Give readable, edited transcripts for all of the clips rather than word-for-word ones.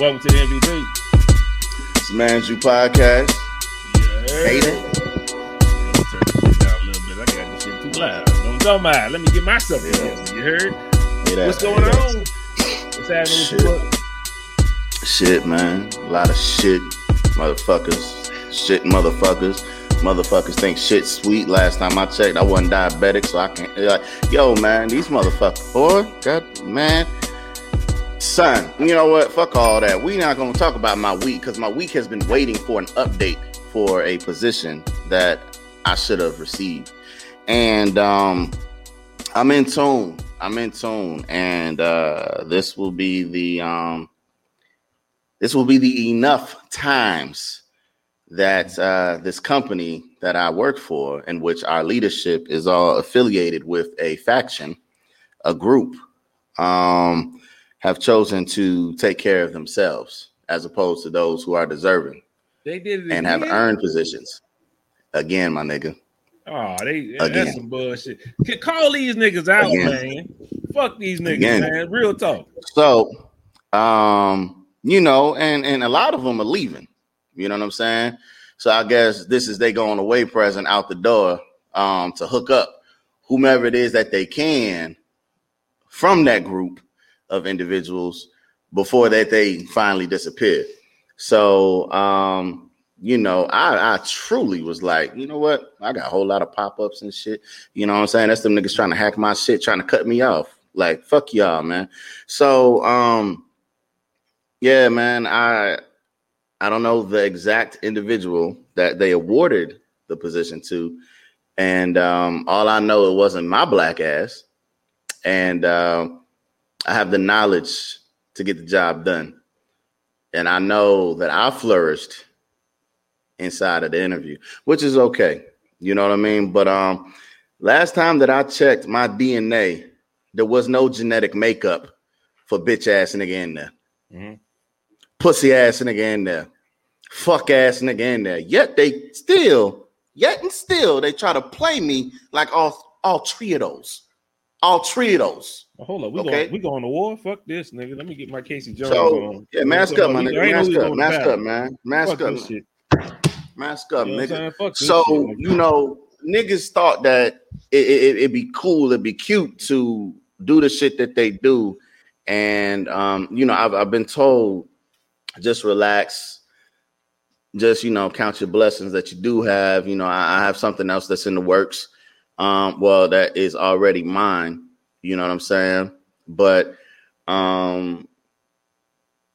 Welcome to the MVP. It's the Manjew Podcast. Yeah. Hate it. Turn this shit down a little bit. I got this shit too loud. Don't mind. Let me get myself together. You heard? What's going on? What's happening with you? Shit, man. A lot of shit. Motherfuckers. Shit, motherfuckers. Motherfuckers think shit's sweet. Last time I checked, I wasn't diabetic, so I can't. Like, yo, man, these motherfuckers. Boy, God, man. Son, you know what? Fuck all that. We not going to talk about my week because my week has been waiting for an update for a position that I should have received. And I'm in tune. And this will be the enough times that this company that I work for, in which our leadership is all affiliated with a faction, a group, have chosen to take care of themselves as opposed to those who are deserving. They did it again. And have earned positions. Again, my nigga. Oh, that's some bullshit. Call these niggas out, again. Man. Fuck these niggas, again. Man. Real talk. So, you know, and a lot of them are leaving. You know what I'm saying? So I guess this is they going away present out the door to hook up whomever it is that they can from that group of individuals before that they finally disappear. So, you know, I truly was like, you know what? I got a whole lot of pop-ups and shit. You know what I'm saying? That's them niggas trying to hack my shit, trying to cut me off. Like, fuck y'all, man. So, yeah, man, I don't know the exact individual that they awarded the position to. And all I know, it wasn't my black ass. And, I have the knowledge to get the job done. And I know that I flourished inside of the interview, which is okay. You know what I mean? But last time that I checked my DNA, there was no genetic makeup for bitch ass nigga in there. Mm-hmm. Pussy ass nigga in there. Fuck ass nigga in there. Yet and still, they try to play me like all three of those. All three of those. Well, hold up, we going to war? Fuck this, nigga. Let me get my Casey Jones on. Yeah, mask up, my nigga. Mask up, man. Mask up, you know, nigga. So, you know, niggas thought that it'd be cool, it'd be cute to do the shit that they do. And, you know, I've been told, just relax. Just, you know, count your blessings that you do have. You know, I have something else that's in the works. Well, that is already mine, you know what I'm saying? But, yo,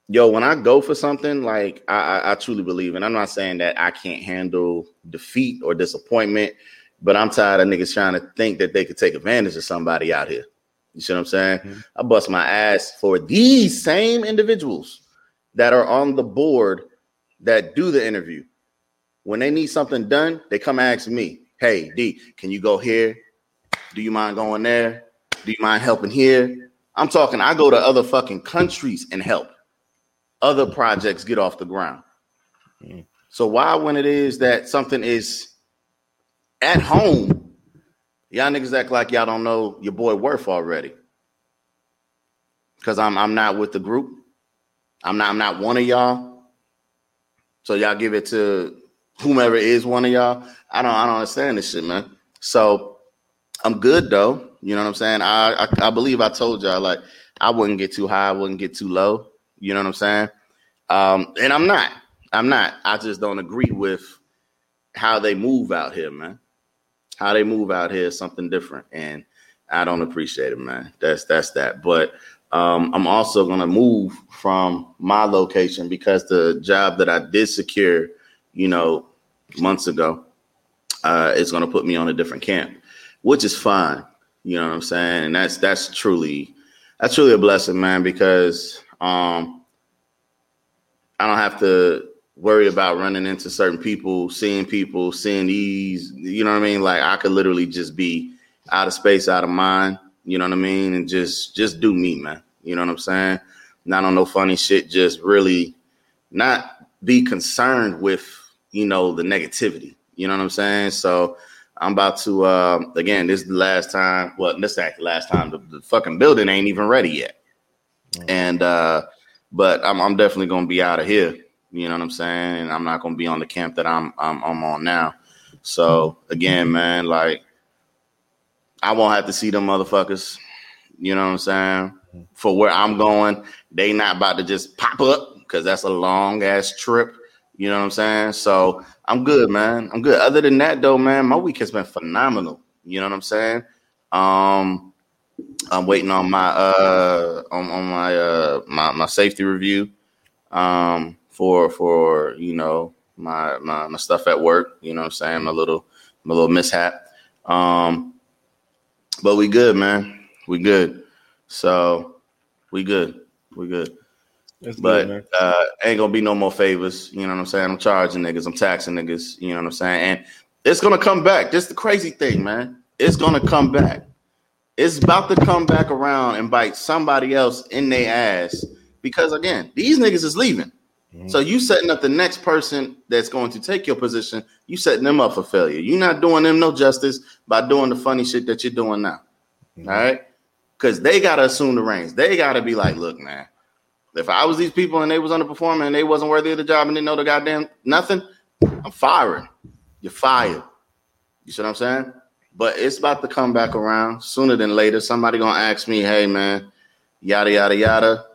when I go for something, like, I truly believe, and I'm not saying that I can't handle defeat or disappointment, but I'm tired of niggas trying to think that they could take advantage of somebody out here. You see what I'm saying? Mm-hmm. I bust my ass for these same individuals that are on the board that do the interview. When they need something done, they come ask me. Hey, D, can you go here? Do you mind going there? Do you mind helping here? I'm talking, I go to other fucking countries and help other projects get off the ground. Mm. So why, when it is that something is at home, y'all niggas act like y'all don't know your boy worth already? Because I'm not with the group. I'm not one of y'all. So y'all give it to whomever is one of y'all. I don't understand this shit, man. So I'm good though. You know what I'm saying? I believe I told y'all, like, I wouldn't get too high, I wouldn't get too low. You know what I'm saying? And I'm not. I just don't agree with how they move out here, man. How they move out here is something different, and I don't appreciate it, man. That's that. But I'm also gonna move from my location because the job that I did secure, you know, months ago, it's going to put me on a different camp, which is fine. You know what I'm saying? And that's truly a blessing, man, because I don't have to worry about running into certain people, seeing these, you know what I mean? Like, I could literally just be out of space, out of mind, you know what I mean? And just do me, man. You know what I'm saying? Not on no funny shit, just really not be concerned with, you know, the negativity. You know what I'm saying? So I'm about to, again, this is the last time. Well, this is the last time. The fucking building ain't even ready yet. And But I'm definitely going to be out of here. You know what I'm saying? And I'm not going to be on the camp that I'm on now. So again, man, like, I won't have to see them motherfuckers. You know what I'm saying? For where I'm going, they not about to just pop up because that's a long ass trip. You know what I'm saying? So I'm good, man. I'm good. Other than that, though, man, my week has been phenomenal. You know what I'm saying? I'm waiting on my my safety review for you know my stuff at work. You know what I'm saying? My little mishap. But we good, man. We good. So we good. We good. That's but good, ain't gonna be no more favors. You know what I'm saying? I'm charging niggas. I'm taxing niggas. You know what I'm saying? And it's gonna come back. That's the crazy thing, man. It's gonna come back. It's about to come back around and bite somebody else in their ass. Because again, these niggas is leaving. Mm-hmm. So you setting up the next person that's going to take your position. You setting them up for failure. You're not doing them no justice by doing the funny shit that you're doing now. Mm-hmm. All right? Because they got to assume the reins. They got to be like, look, man, if I was these people and they was underperforming and they wasn't worthy of the job and didn't know the goddamn nothing, I'm firing. You're fired. You see what I'm saying? But it's about to come back around sooner than later. Somebody going to ask me, hey, man, yada, yada, yada.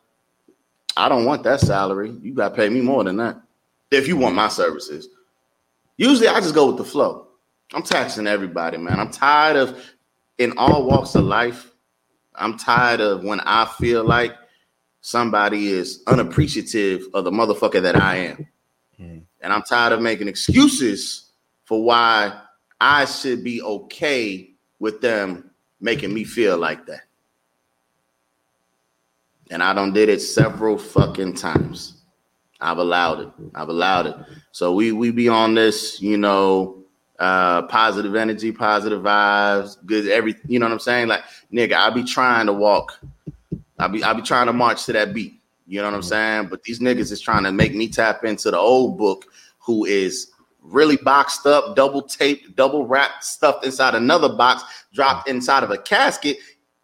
I don't want that salary. You got to pay me more than that if you want my services. Usually I just go with the flow. I'm taxing everybody, man. I'm tired of in all walks of life. I'm tired of when I feel like somebody is unappreciative of the motherfucker that I am. Mm. And I'm tired of making excuses for why I should be okay with them making me feel like that. And I done did it several fucking times. I've allowed it. So we be on this, you know, positive energy, positive vibes, good everything. You know what I'm saying? Like, nigga, I be trying to walk. I be trying to march to that beat. You know what I'm saying? But these niggas is trying to make me tap into the old book who is really boxed up, double taped, double wrapped, stuffed inside another box, dropped inside of a casket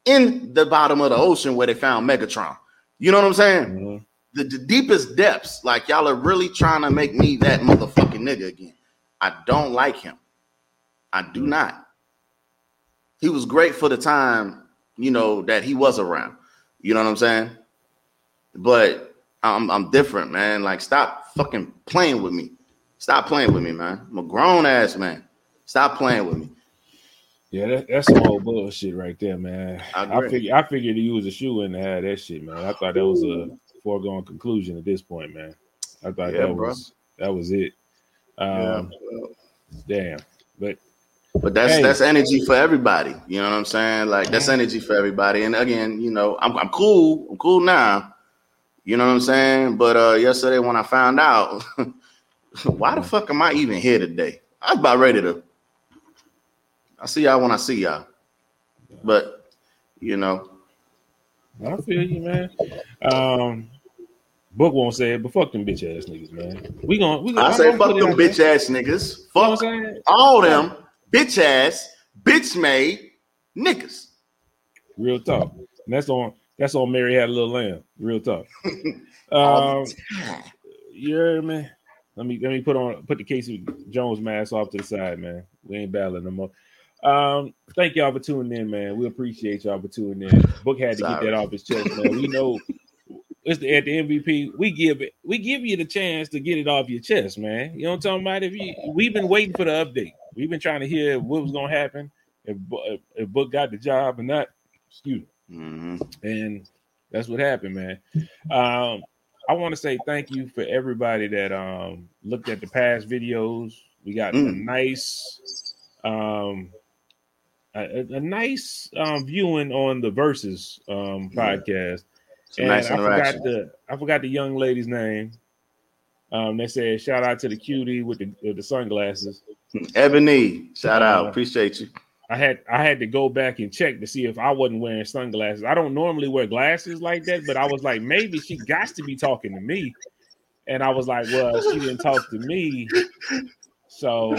in the bottom of the ocean where they found Megatron. You know what I'm saying? Mm-hmm. The deepest depths. Like, y'all are really trying to make me that motherfucking nigga again. I don't like him. I do not. He was great for the time, you know, that he was around. You know what I'm saying? But I'm different, man. Like, stop fucking playing with me. Stop playing with me, man. I'm a grown ass man. Stop playing with me. Yeah, that's some old bullshit right there, man. I figured you was a shoe-in to have that shit, man. I thought that was a foregone conclusion at this point, man. I thought that was it. Damn, but that's energy for everybody. You know what I'm saying? Like, that's energy for everybody. And again, you know, I'm cool. I'm cool now. You know what I'm saying? But yesterday when I found out. Why the fuck am I even here today? I was about ready to. I see y'all when I see y'all. But, you know. I feel you, man. Book won't say it, but fuck them bitch-ass niggas, man. I say fuck them bitch-ass niggas. Fuck all them bitch-ass, bitch-made niggas. Real talk. And that's on Mary Had a Little Lamb. Real talk. You heard me? Let me put the Casey Jones mask off to the side, man. We ain't battling no more. Thank y'all for tuning in, man. We appreciate y'all for tuning in. Book had to get that off his chest, man. We know it's at the MVP. We give you the chance to get it off your chest, man. You know what I'm talking about? We've been waiting for the update. We've been trying to hear what was gonna happen if Book got the job or not. Excuse me. Mm-hmm. And that's what happened, man. I want to say thank you for everybody that looked at the past videos. We got a nice viewing on the Versus podcast. And nice interaction. I forgot the young lady's name. They said shout out to the cutie with the sunglasses. Ebony, shout out. Appreciate you. I had to go back and check to see if I wasn't wearing sunglasses. I don't normally wear glasses like that, but I was like, maybe she got to be talking to me. And I was like, well, she didn't talk to me. So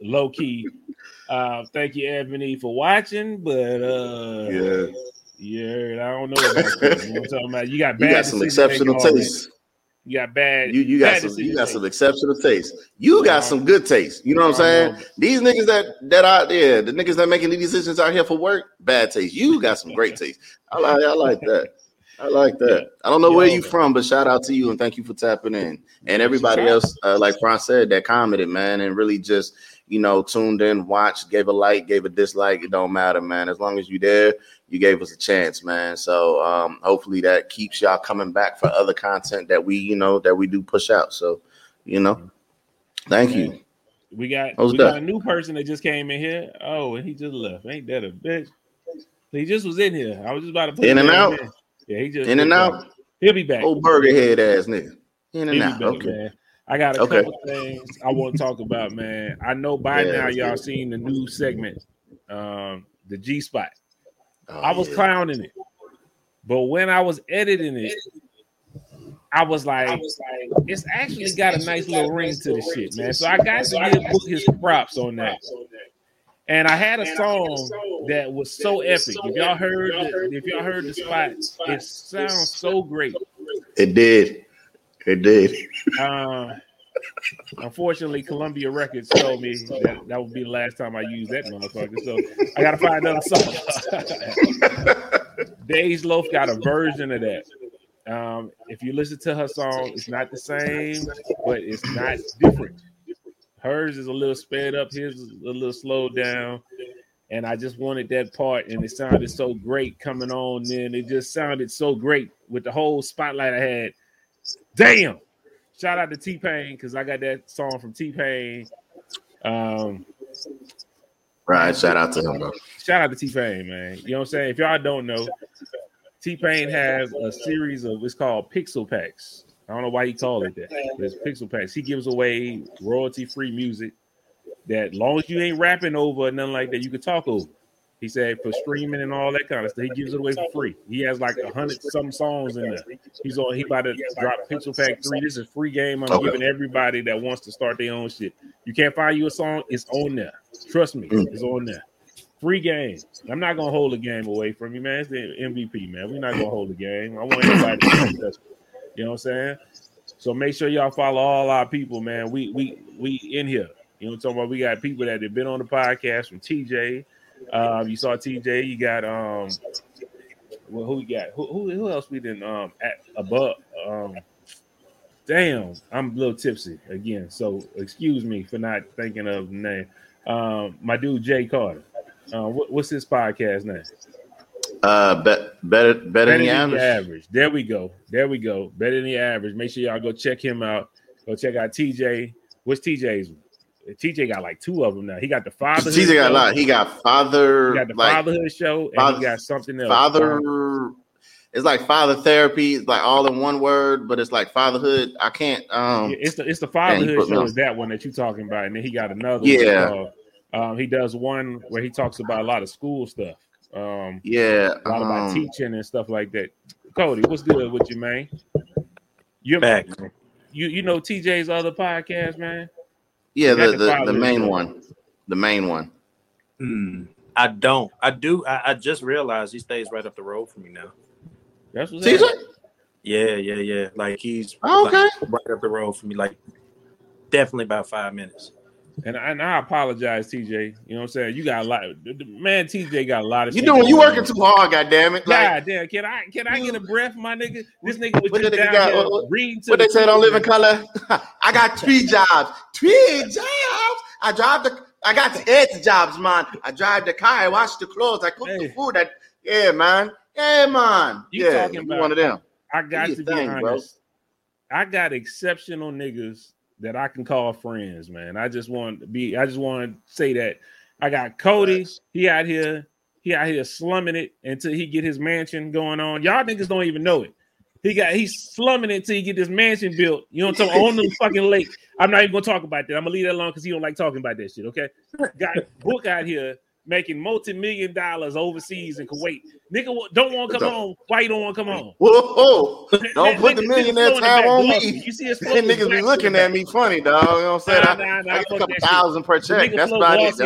low key, thank you, Ebony, for watching. But yeah, Yeah, I don't know about that. You know what I'm talking about? You got bad. You got some exceptional taste. You got bad. You got some exceptional taste. You got some good taste. You know what I'm saying? These niggas that out there, the niggas that making these decisions out here for work, bad taste. You got some great taste. I like that. I don't know where you from, but shout out to you and thank you for tapping in. And everybody else, like Fran said, that commented, man, and really just, you know, tuned in, watched, gave a like, gave a dislike. It don't matter, man. As long as you there, you gave us a chance, man. So hopefully that keeps y'all coming back for other content that we, you know, that we do push out. So, you know, thank you. We got a new person that just came in here. Oh, and he just left. Ain't that a bitch? He just was in here. I was just about to put in and out. There. Yeah, he just in and out. He'll be back. Old burger head ass nigga. In and out. Okay. Man. I got a couple things I want to talk about, man. I know by now y'all seen the new segment, the G Spot. I was clowning it, but when I was editing it, I was like, it's actually got a nice little ring to the shit, man. So I got to give his props on that. And I had a song that was so epic. If y'all heard the spot, it sounds so great. It did. Unfortunately, Columbia Records told me that would be the last time I used that motherfucker. So I gotta find another song. Dej Loaf got a version of that. If you listen to her song, it's not the same, but it's not different. Hers is a little sped up. His is a little slowed down. And I just wanted that part. And it sounded so great coming on. Then it just sounded so great with the whole spotlight I had. Damn. Shout out to T-Pain because I got that song from T-Pain. Right. Shout out to him, bro. Shout out to T-Pain, man. You know what I'm saying? If y'all don't know, T-Pain has a series of, it's called Pixel Packs. I don't know why he called it that. But it's Pixel Packs. He gives away royalty-free music that, long as you ain't rapping over or nothing like that, you can talk over. He said for streaming and all that kind of stuff, he gives it away for free. He has like 100-some songs in there. He about to drop Pixel Pack 3. This is free game I'm giving everybody that wants to start their own shit. You can't find you a song, it's on there. Trust me, it's on there. Free game. I'm not going to hold the game away from you, man. It's the MVP, man. We're not going to hold the game. I want everybody to touch it. You know what I'm saying? So make sure y'all follow all our people, man. We in here. You know what I'm talking about? We got people that have been on the podcast from TJ. You saw TJ. You got who we got? Who else we didn't at above? Damn, I'm a little tipsy again. So excuse me for not thinking of the name. My dude Jay Carter. What's his podcast name? Better than the average. There we go. Better than the average. Make sure y'all go check him out. Go check out TJ. What's TJ's? TJ got like two of them now. He got the Fatherhood. TJ got a lot. He got the Fatherhood Show, and he got something else. It's like Father Therapy. It's like all in one word, but it's like Fatherhood. I can't. It's the Fatherhood Show. Is that one that you talking about? And then he got another. Yeah. One he does one where he talks about a lot of school stuff. A lot about teaching and stuff like that. Cody, what's good with you, man? You're back. You know TJ's other podcast, man. Yeah, the main one. The main one. I don't. I do. I just realized he stays right up the road from me now. That's what TJ? Yeah. Like he's right up the road from me. Like definitely about 5 minutes. And I apologize, TJ. You know what I'm saying? You got a lot. Man, TJ got a lot of shit. You working too hard, goddammit. Like, goddamn. Can I get a breath, my nigga? This nigga was just down here reading to what they said on Living Color. I got 3 jobs. 3 jobs? I got 8 jobs, man. I drive the car, I wash the clothes, I cook the food. Yeah, man. Talking about one of them. I got to be honest. Bro. I got exceptional niggas that I can call friends, man. I just want to say that I got Cody. He out here slumming it until he get his mansion going on. Y'all niggas don't even know it. He's slumming it until he get this mansion built. You know what I'm talking on the fucking lake. I'm not even gonna talk about that. I'm gonna leave that alone because he don't like talking about that shit. Okay, got Book out here making multi-million dollars overseas in Kuwait. Nigga don't want to come home. Why you don't want to come home? Whoa. Don't put the millionaire tab on me. You see his niggas be looking at me funny, dog. You know what I'm saying? I get a couple thousand per check. That's about it.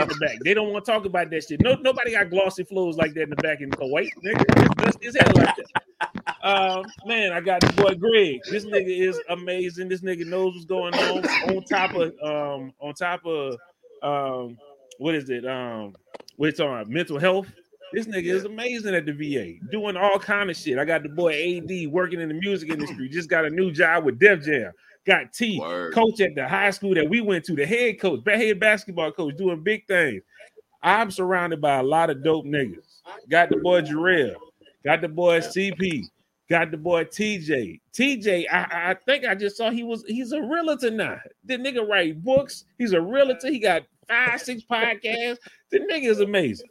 They don't want to talk about that shit. Nobody got glossy flows like that in the back in Kuwait. Nigga, bust his head like that. Man, I got this boy Greg. This nigga is amazing. This nigga knows what's going on. On top of what is it? What's on mental health? This nigga is amazing at the VA, doing all kind of shit. I got the boy AD working in the music industry. Just got a new job with Def Jam. Got T, coach at the high school that we went to, the head coach, head basketball coach, doing big things. I'm surrounded by a lot of dope niggas. Got the boy Jarrell. Got the boy CP. Got the boy TJ. TJ, I think I just saw he's a realtor now. The nigga write books. He's a realtor. He got 5, 6 podcasts. The nigga is amazing.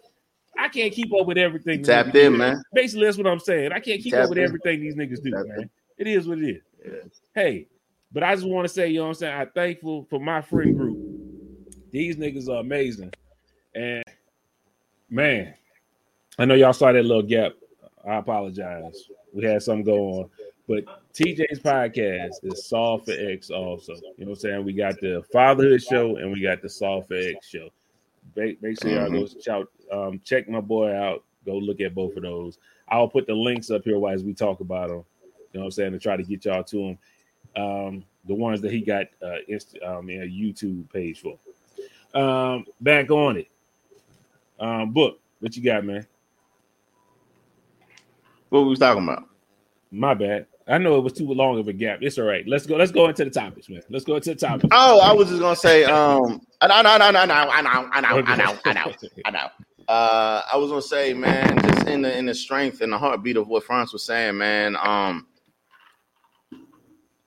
I can't keep up with everything. Tapped in, man. Basically, that's what I'm saying. I can't keep up with everything these niggas do, man. It is what it is. Hey, but I just want to say, you know what I'm saying? I'm thankful for my friend group. These niggas are amazing. And, man, I know y'all saw that little gap. I apologize. We had something go on. But TJ's podcast is Solve for X also. You know what I'm saying? We got the Fatherhood Show and we got the Solve for X Show. Make sure y'all go check my boy out. Go look at both of those. I'll put the links up here as we talk about them. You know what I'm saying? To try to get y'all to them. The ones that he got a YouTube page for. Back on it. Book, what you got, man? What we was talking about? My bad. I know it was too long of a gap. It's all right. Let's go into the topics, man. Let's go into the topics. Oh, I was just gonna say, I know. I was gonna say, man, just in the strength and the heartbeat of what Franz was saying, man.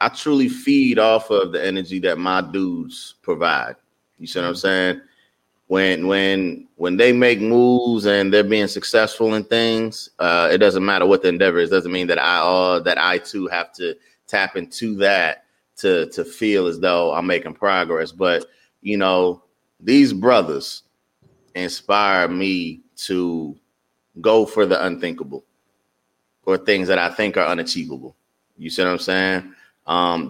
I truly feed off of the energy that my dudes provide. You see what I'm saying? When they make moves and they're being successful in things, it doesn't matter what the endeavor is. It doesn't mean that I too have to tap into that to feel as though I'm making progress. But you know, these brothers inspire me to go for the unthinkable or things that I think are unachievable. You see what I'm saying?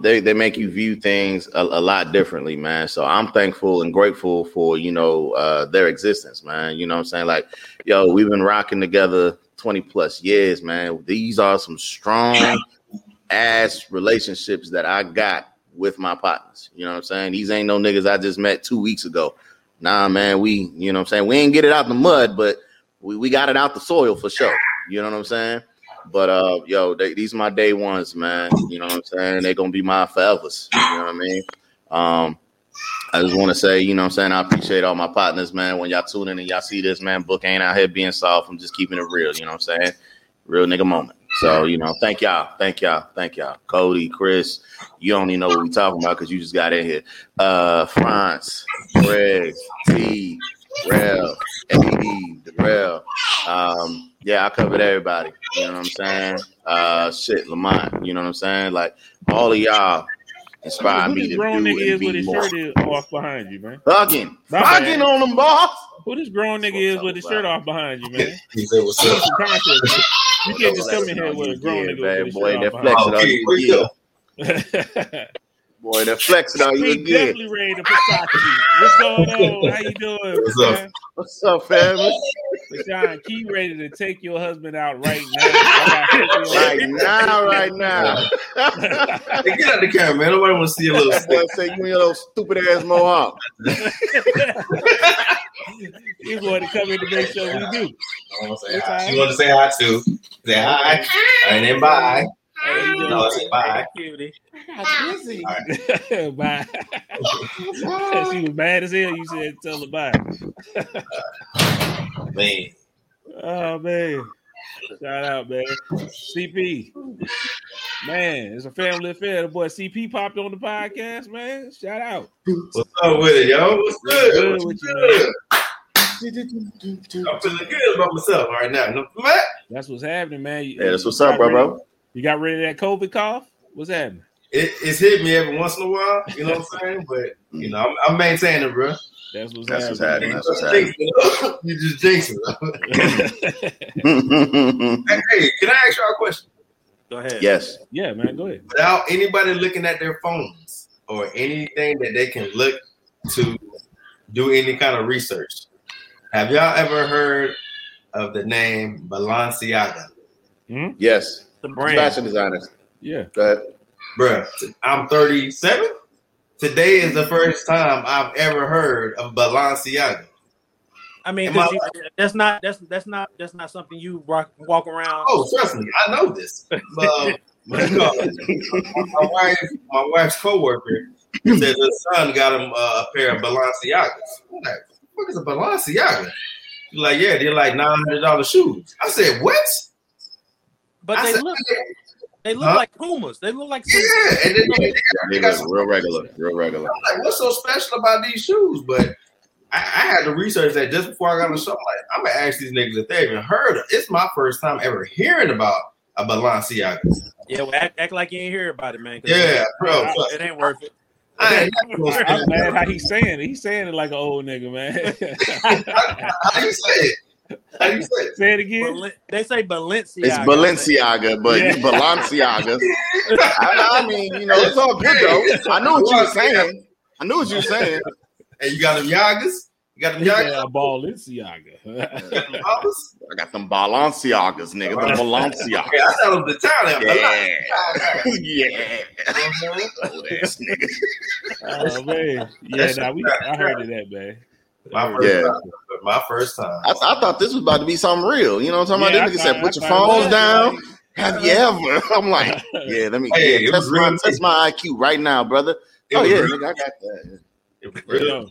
They make you view things a lot differently, man. So I'm thankful and grateful for, you know, their existence, man. You know what I'm saying? Like, yo, we've been rocking together 20 plus years, man. These are some strong ass relationships that I got with my partners. You know what I'm saying? These ain't no niggas I just met 2 weeks ago. Nah, man, we, you know what I'm saying? We ain't get it out the mud, but we got it out the soil for sure. You know what I'm saying? But, these are my day ones, man. You know what I'm saying? They're going to be my forevers. You know what I mean? I just want to say, you know what I'm saying? I appreciate all my partners, man. When y'all tune in and y'all see this, man, Book ain't out here being soft. I'm just keeping it real. You know what I'm saying? Real nigga moment. So, you know, thank y'all. Cody, Chris, you don't even know what we're talking about because you just got in here. Franz, Greg, T, Rel, AD, Darrell. Yeah, I covered everybody. You know what I'm saying? Lamont. You know what I'm saying? Like, all of y'all inspired me to do and be more. Who this grown nigga is with his shirt off behind you, man? Bugging on them, boss. Who this grown nigga is with his shirt off behind you, man? He said, what's up? You can't just come in here with a grown nigga with his shirt off behind you. Boy, that flexing on you again. He definitely ready to put socks in you. What's going on? How you doing? What's up? What's up, family? But John Key ready to take your husband out right now. right now. Hey, get out the camera, man. Nobody want to see your little stuff. Say you and your little stupid ass mohawk. He's going to come in to make sure we do. I want to say hi. You want to say hi too? Say hi, and then bye. Bye. Right. Bye. She was mad as hell. You said tell her bye. Man. Oh man. Shout out, man. CP. Man, it's a family affair. The boy CP popped on the podcast, man. Shout out. What's up with it, yo? What's good? What's good? I'm feeling good about myself right now. That's what's happening, man. Yeah, that's what's up, bro. You got rid of that COVID cough? What's happening? It's hit me every once in a while, you know what I'm saying? But, you know, I'm maintaining, bro. That's what's happening. You just jinxed it. Hey, can I ask y'all a question? Go ahead. Yes. Yeah, man, go ahead. Without anybody looking at their phones or anything that they can look to do any kind of research, have y'all ever heard of the name Balenciaga? Hmm? Yes. The brand. Fashion designers. Yeah. Go ahead. Bruh, I'm 37. Today is the first time I've ever heard of Balenciaga. I mean, that's not something you walk around. Oh, trust me, I know this. my wife's coworker said her son got him a pair of Balenciagas. I'm like, what is a Balenciaga? She's like, yeah, they're like $900 shoes. I said, what? But they look like Pumas. They look like yeah, and they got some real regular. I'm like, what's so special about these shoes? But I had to research that just before I got on the show. Like, I'm gonna ask these niggas if they even heard of it. It's my first time ever hearing about a Balenciaga. Yeah, well, act like you ain't hear about it, man. Yeah, bro, it ain't worth it. I'm glad how he's saying it. He's saying it like an old nigga, man. How you say it? How you say it? Say it again. They say Balenciaga. It's Balenciaga, but yeah. Balenciaga. I mean, you know, it's all good though. I knew what you were saying. And you got them Yagas? You got them Yagas? Yeah, Balenciaga. I got them Balenciagas, nigga. The Balenciaga. Yeah, I tell them the talent. Yeah. That's nigga. Oh, man. Yeah, I heard of that, man. My first time. I thought this was about to be something real. You know what I'm talking about? This nigga said, put your phones down. Right. Have you ever? I'm like, yeah, let me test my IQ right now, brother. Oh, yeah, nigga, I got that. Yo,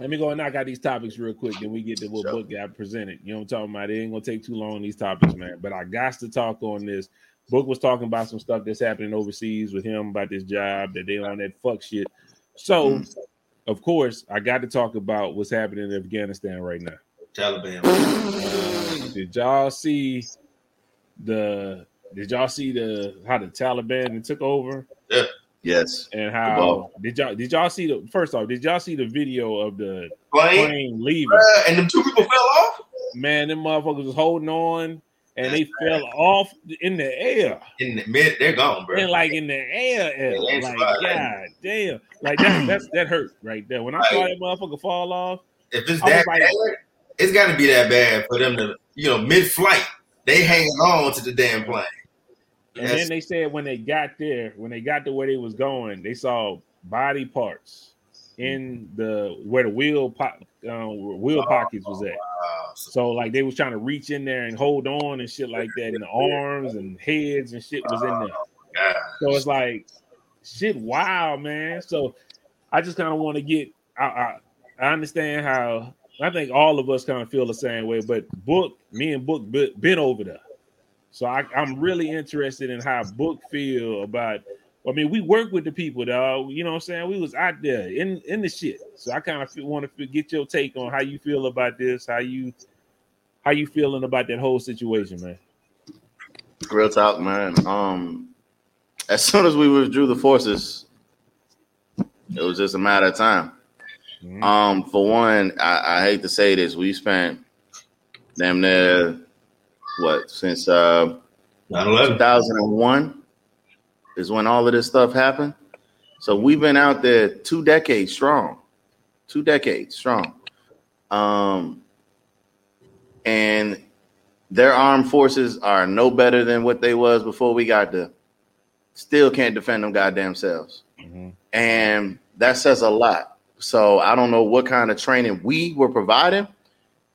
let me go and knock out these topics real quick, then we get to what book got presented. You know what I'm talking about? It ain't gonna take too long on these topics, man. But I got to talk on this. Book was talking about some stuff that's happening overseas with him about this job that they on that fuck shit. So, Of course, I got to talk about what's happening in Afghanistan right now. Taliban. Did y'all see how the Taliban took over? Yeah. Yes. And how did y'all see the first off? Did y'all see the video of the plane leaving? And them two people fell off. Man, them motherfuckers was holding on, and they fell off in the air. In the mid, they're gone, bro. And like in the air, like God damn, like that hurt right there. When I saw that motherfucker fall off, if it's that bad, it's got to be that bad for them to, you know, mid-flight they hang on to the damn plane. And then they said when they got to where they was going, they saw body parts in where the wheel pockets was at. Wow. So like they was trying to reach in there and hold on and shit like that, and the arms and heads and shit was in there. Gosh. So it's like shit, wow, man. So I just kind of want to get. I understand how I think all of us kind of feel the same way, but me and Book been over there. So I'm really interested in how Book feel about. I mean, we work with the people, dog. You know what I'm saying? We was out there in the shit. So I kind of want to get your take on how you feel about this. How you feeling about that whole situation, man? Real talk, man. As soon as we withdrew the forces, it was just a matter of time. Mm-hmm. For one, I hate to say this, we spent damn near. What since 2001 is when all of this stuff happened. So we've been out there two decades strong. And their armed forces are no better than what they was before we got there. Still can't defend them goddamn selves. Mm-hmm. And that says a lot. So I don't know what kind of training we were providing.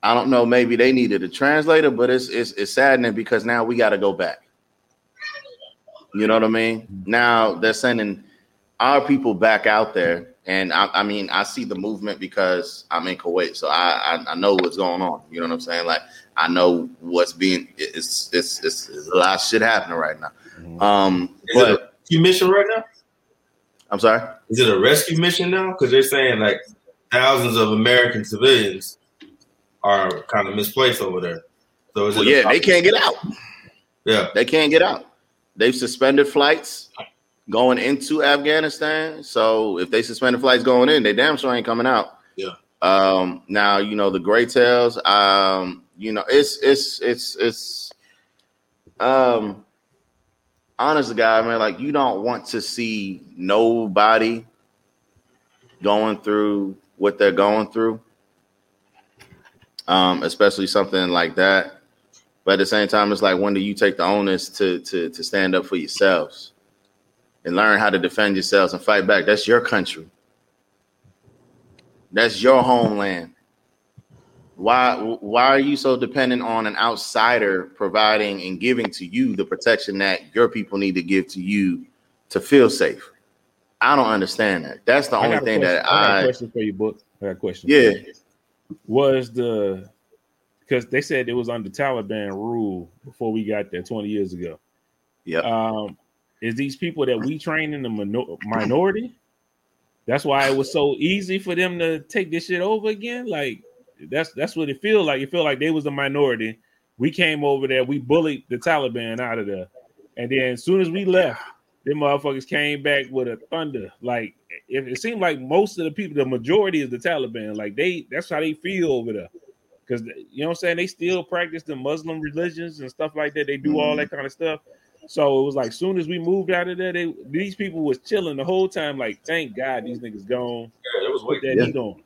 I don't know. Maybe they needed a translator, but it's saddening because now we got to go back. You know what I mean? Now they're sending our people back out there, and I mean, I see the movement because I'm in Kuwait, so I know what's going on. You know what I'm saying? Like I know what's being. It's a lot of shit happening right now. Is it a rescue mission right now? I'm sorry. Is it a rescue mission now? Because they're saying like thousands of American civilians are kind of misplaced over there. So they can't get out. Yeah. They can't get out. They've suspended flights going into Afghanistan. So if they suspended flights going in, they damn sure ain't coming out. Yeah. Now, you know, the gray tails, you know, it's honest to God, man, like you don't want to see nobody going through what they're going through. Especially something like that. But at the same time, it's like, when do you take the onus to stand up for yourselves and learn how to defend yourselves and fight back? That's your country. That's your homeland. Why are you so dependent on an outsider providing and giving to you the protection that your people need to give to you to feel safe? I don't understand that. That's the only thing that I got a question for you, Book. I got a question. Yeah. Because they said it was under Taliban rule before we got there 20 years ago. Yeah. Is these people that we train in the minority? That's why it was so easy for them to take this shit over again. Like, that's what it feels like. It felt like they was a minority. We came over there. We bullied the Taliban out of there. And then as soon as we left, them motherfuckers came back with a thunder. Like, it seemed like most of the people, the majority is the Taliban. Like, that's how they feel over there. Because, you know what I'm saying, they still practice the Muslim religions and stuff like that. They do all that kind of stuff. So it was like, as soon as we moved out of there, these people was chilling the whole time. Like, thank God these niggas gone. Yeah, that was what that heat on.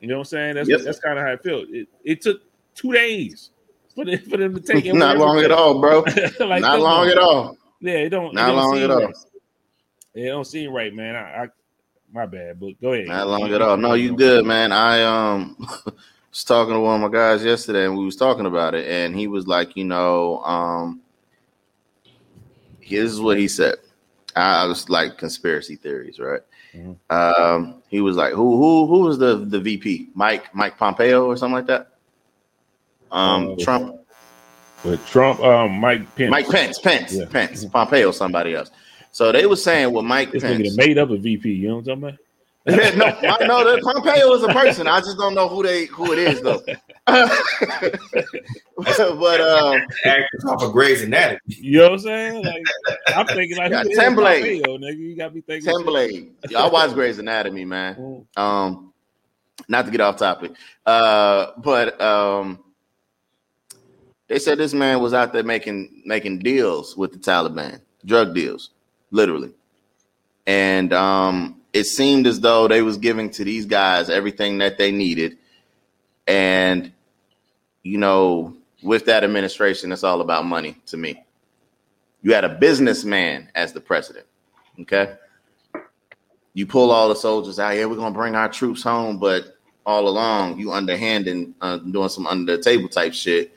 You know what I'm saying? That's kind of how it felt. It took 2 days for them to take it. Not long at all, bro. Like, not long at all. Yeah, it don't. Not long at all. It don't seem right, man. I my bad, but go ahead. Not long at all. No, you good, man. I was talking to one of my guys yesterday, and we was talking about it, and he was like, you know, this is what he said. I was like, conspiracy theories, right? Mm-hmm. He was like, who was the VP? Mike Pompeo or something like that? Trump. With Trump, Mike Pence. Pence, Pompeo, somebody else. So they were saying with Mike Pence. Made up a VP, you know what I'm talking about? No, Pompeo is a person. I just don't know who it is though. But off of Grey's Anatomy. You know what I'm saying? Like, I'm thinking like Timberlake, nigga. You got me thinking. Timberlake. I watch Grey's Anatomy, man. Not to get off topic, but. They said this man was out there making deals with the Taliban, drug deals, literally. And it seemed as though they was giving to these guys everything that they needed. And, you know, with that administration, it's all about money to me. You had a businessman as the president, okay? You pull all the soldiers out here, we're going to bring our troops home, but all along you underhanding, doing some under the table type shit.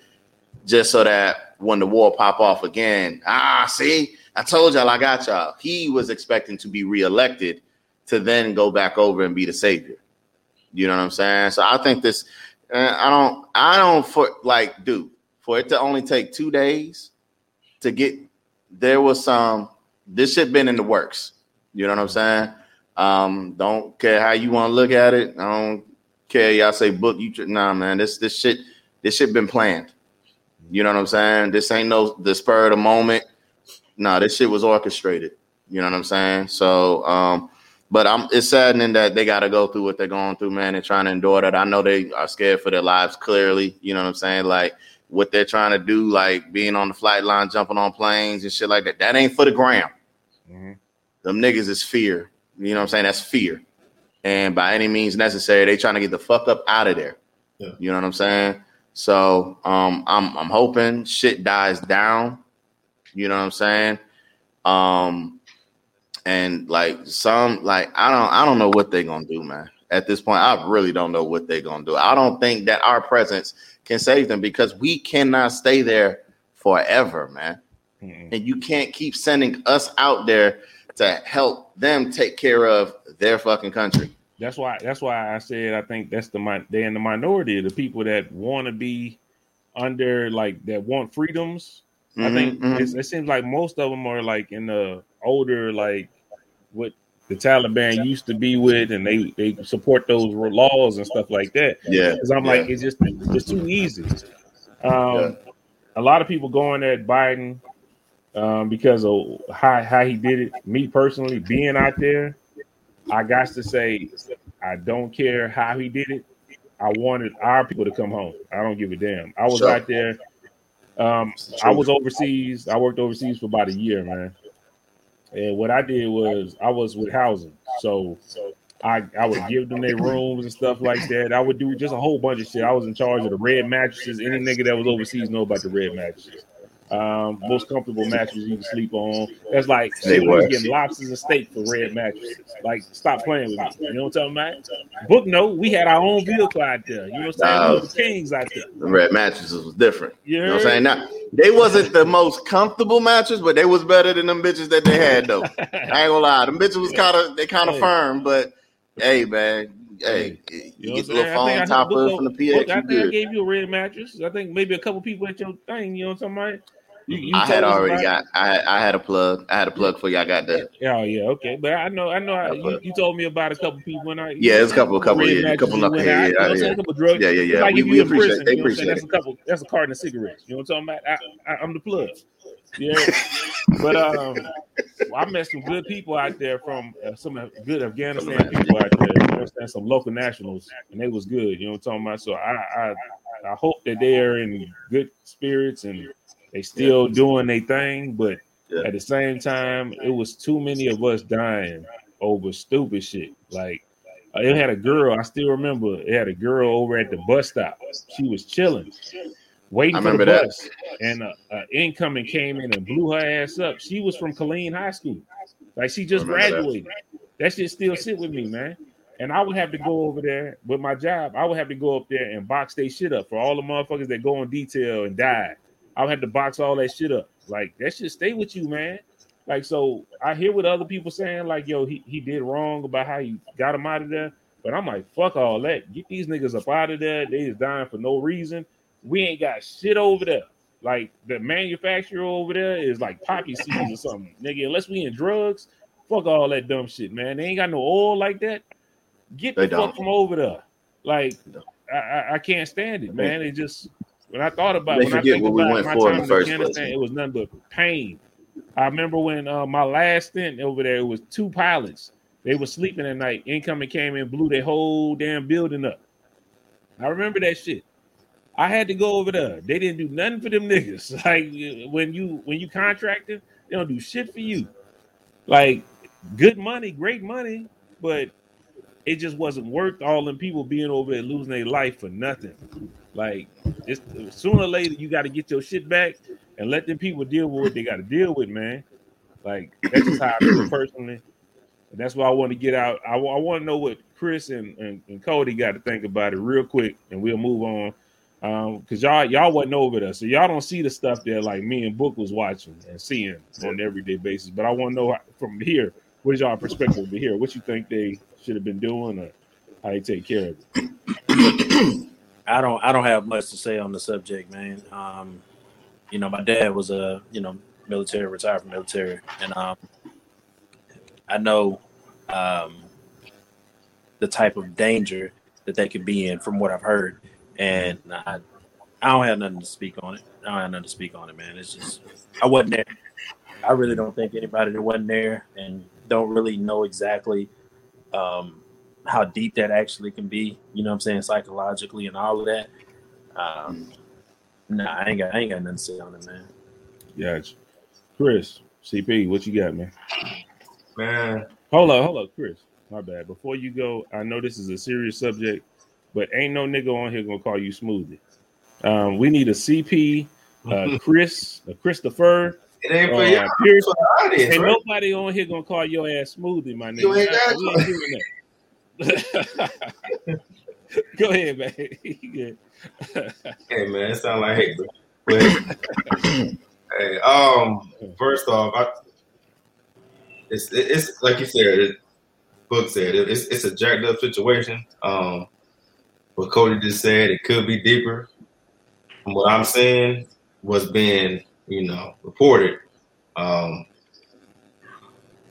Just so that when the war pop off again, see, I told y'all I got y'all. He was expecting to be reelected to then go back over and be the savior. You know what I'm saying? So I think this, for it to only take 2 days to get, there was some, this shit been in the works. You know what I'm saying? Don't care how you want to look at it. I don't care. Y'all say book, nah, man, this shit been planned. You know what I'm saying? This ain't the spur of the moment. Nah, this shit was orchestrated. You know what I'm saying? So, but it's saddening that they got to go through what they're going through, man, and trying to endure that. I know they are scared for their lives, clearly. You know what I'm saying? Like, what they're trying to do, like being on the flight line, jumping on planes and shit like that, that ain't for the gram. Mm-hmm. Them niggas is fear. You know what I'm saying? That's fear. And by any means necessary, they trying to get the fuck up out of there. Yeah. You know what I'm saying? So I'm hoping shit dies down, you know what I'm saying? And like some, like I don't know what they're gonna do, man. At this point, I really don't know what they're gonna do. I don't think that our presence can save them because we cannot stay there forever, man. Mm-hmm. And you can't keep sending us out there to help them take care of their fucking country. That's why I said I think that's they're in the minority of the people that want to be under, like, that want freedoms. Mm-hmm, I think it seems like most of them are like in the older, like what the Taliban used to be with, and they support those laws and stuff like that. Yeah, because I'm like, it's too easy. A lot of people going at Biden because of how he did it. Me personally, being out there, I got to say, I don't care how he did it. I wanted our people to come home. I don't give a damn. I was out there. I was overseas. I worked overseas for about a year, man. And what I did was I was with housing. So I would give them their rooms and stuff like that. I would do just a whole bunch of shit. I was in charge of the red mattresses. Any nigga that was overseas know about the red mattresses. Most comfortable mattresses you can sleep on. That's like getting lobsters and steak for red mattresses. Like, stop playing with me. You know what I'm talking about? Book note, we had our own vehicle out there. You know what I'm saying? The kings out there. The red mattresses was different. You know what I'm saying? Now, they wasn't the most comfortable mattress, but they was better than them bitches that they had though. I ain't gonna lie, them bitches was kind of firm, but hey man. Hey, you get the little phone top up from the PX. Look, I think I gave you a red mattress. I think maybe a couple people at your thing. You know what I'm talking about? I had a plug for you. I got that. Oh yeah, okay. But I know. You told me about a couple people, and a couple of drugs. Yeah. Like we appreciate. They appreciate. That's a carton of cigarettes. You know what I'm talking about? I'm the plug. Yeah, but I met some good people out there from some good Afghanistan people out there. You know what I'm saying? Some local nationals, and they was good. You know what I'm talking about? So I hope that they are in good spirits and they still doing their thing. But at the same time, it was too many of us dying over stupid shit. Like it had a girl. I still remember it had a girl over at the bus stop. She was chilling. Waiting for the bus, and an incoming came in and blew her ass up. She was from Killeen High School. Like, she just graduated. That shit still sit with me, man. And I would have to go over there with my job. I would have to go up there and box their shit up for all the motherfuckers that go on detail and die. I would have to box all that shit up. Like, that shit stay with you, man. Like, so I hear what other people saying, like, yo, he did wrong about how you got him out of there. But I'm like, fuck all that. Get these niggas up out of there. They is dying for no reason. We ain't got shit over there. Like, the manufacturer over there is like poppy seeds or something. Nigga, unless we in drugs, fuck all that dumb shit, man. They ain't got no oil like that. Get the fuck from over there. Like, I can't stand it, man. It just, when I thought about it, it was nothing but pain. I remember when my last stint over there, it was 2 pilots. They were sleeping at night. Incoming came in, blew their whole damn building up. I remember that shit. I had to go over there. They didn't do nothing for them niggas. Like, when you contracted, they don't do shit for you. Like, good money, great money, but it just wasn't worth all them people being over there losing their life for nothing. Like, it's, sooner or later, you got to get your shit back and let them people deal with what they got to deal with, man. Like, that's just how I feel personally. And that's why I want to get out. I want to know what Chris and Cody got to think about it real quick, and we'll move on. Because y'all wasn't over there, so y'all don't see the stuff that like me and Book was watching and seeing on an everyday basis. But I want to know from here, what is y'all perspective over here? What you think they should have been doing, or how they take care of it? I don't have much to say on the subject, man. You know, my dad was a military, retired from military, and I know the type of danger that they could be in from what I've heard. And I don't have nothing to speak on it. Man. It's just, I wasn't there. I really don't think anybody that wasn't there and don't really know exactly how deep that actually can be, you know what I'm saying, psychologically and all of that. Nah, I ain't got nothing to say on it, man. Gotcha. Chris, CP, what you got, man? Man. Hold up, Chris. My bad. Before you go, I know this is a serious subject, but ain't no nigga on here gonna call you Smoothie. We need a CP, a Christopher. It ain't for y'all. Pierce. For the audience, ain't nobody on here gonna call your ass Smoothie, my nigga. You ain't got it. Go ahead, man. Hey, man, it sounds like hate. But hey, first off, it's like you said, Book said, it's a jacked up situation. What Cody just said, it could be deeper. From what I'm seeing, what's being, reported,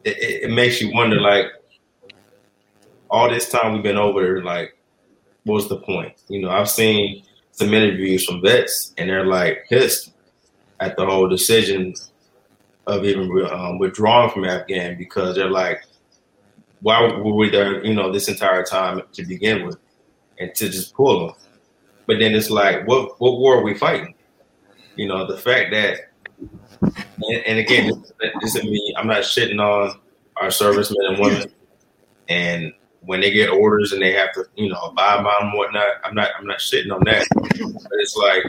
it makes you wonder, like, all this time we've been over there, like, what's the point? I've seen some interviews from vets, and they're, like, pissed at the whole decision of even withdrawing from Afghan, because they're like, why were we there, this entire time to begin with? And to just pull them. But then it's like, what war are we fighting? The fact that, and again, this is me, I'm not shitting on our servicemen and women and when they get orders and they have to, you know, abide by them and whatnot. I'm not shitting on that. But it's like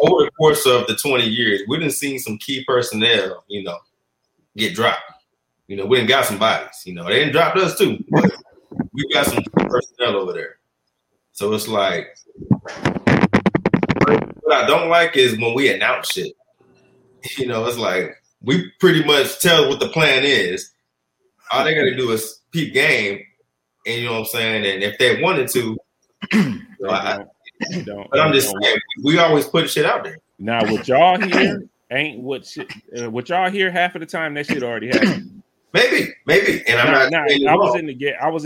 over the course of the 20 years, we done seen some key personnel, you know, get dropped. You know, we done got some bodies. You know, they done dropped us too. But we got some key personnel over there. So it's like, what I don't like is when we announce shit. You know, it's like we pretty much tell what the plan is. All they got to do is peep game, and you know what I'm saying? And if they wanted to, I'm just saying, we always put shit out there. Now, what y'all hear ain't what shit. What y'all hear half of the time, that shit already happened. Maybe. And I was in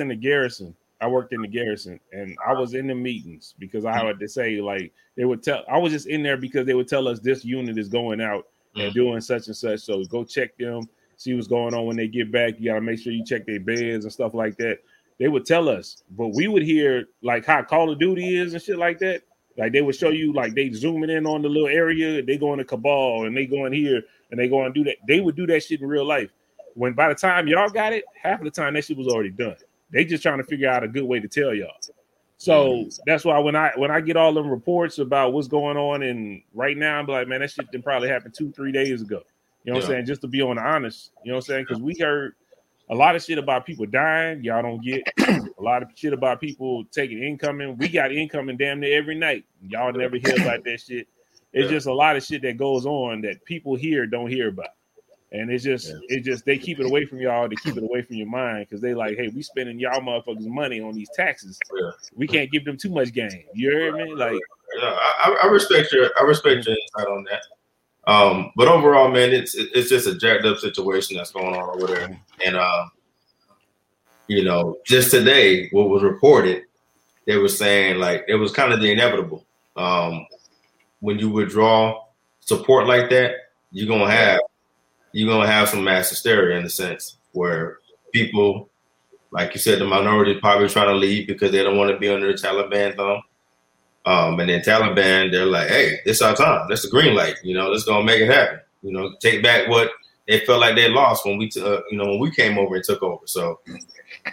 the garrison. I worked in the garrison, and I was in the meetings because I had to say, like, they would tell. I was just in there because they would tell us this unit is going out and doing such and such. So go check them, see what's going on when they get back. You gotta make sure you check their beds and stuff like that. They would tell us, but we would hear like how Call of Duty is and shit like that. Like they would show you like they zooming in on the little area. They going to Kabul and they going here and they going to do that. They would do that shit in real life. When by the time y'all got it, half of the time that shit was already done. They just trying to figure out a good way to tell y'all. So that's why when I get all them reports about what's going on and right now, I'm like, man, that shit didn't probably happen 2-3 days ago. You know what I'm saying? Just to be on the honest, you know what I'm saying? Because we heard a lot of shit about people dying. Y'all don't get a lot of shit about people taking incoming. We got incoming damn near every night. Y'all never hear about that shit. It's just a lot of shit that goes on that people here don't hear about. And it's just they keep it away from y'all. They keep it away from your mind because they like, hey, we spending y'all motherfuckers money on these taxes. Yeah. We can't give them too much game. You hear me? Like, no, I respect your insight on that. But overall, man, it's just a jacked up situation that's going on over there. And you know, just today, what was reported, they were saying like it was kind of the inevitable. When you withdraw support like that, you're gonna have some mass hysteria in the sense where people, like you said, the minority probably trying to leave because they don't want to be under the Taliban thumb. And then Taliban, they're like, hey, this our time. That's the green light. You know, let's go make it happen. You know, take back what they felt like they lost when we came over and took over. So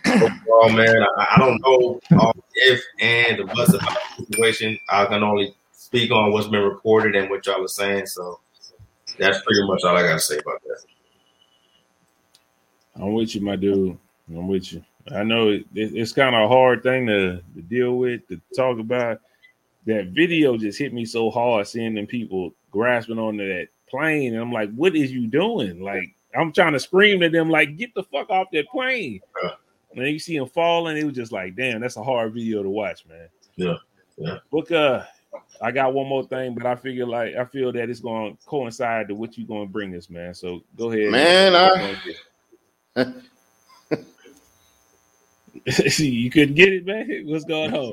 overall, man, I don't know all if and the bus about the situation. I can only speak on what's been reported and what y'all are saying. So that's pretty much all I got to say about that. I'm with you, my dude. I'm with you. I know it's kind of a hard thing to deal with, to talk about. That video just hit me so hard, seeing them people grasping onto that plane. And I'm like, what is you doing? Like, I'm trying to scream at them, like, get the fuck off that plane. Yeah. And then you see them falling. It was just like, damn, that's a hard video to watch, man. Yeah. Look, I got one more thing, but I feel that it's going to coincide to what you're going to bring us, man. So go ahead. Man, you couldn't get it, man? What's going on?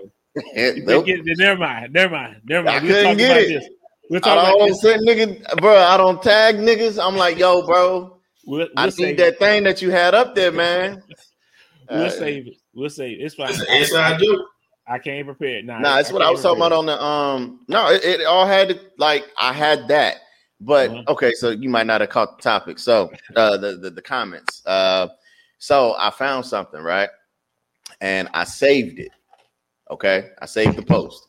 Nope. Never mind. We'll talk about this. We'll talk about this. I don't send niggas, bro. I don't tag niggas. I'm like, yo, bro. I need that thing that you had up there, man. We'll save it. It's fine. It's what I do. I can't prepare. Nah, it's what I was talking about on the it all had to, like, I had that. But okay, so you might not have caught the topic. So the comments. So I found something, right? And I saved it. Okay, I saved the post,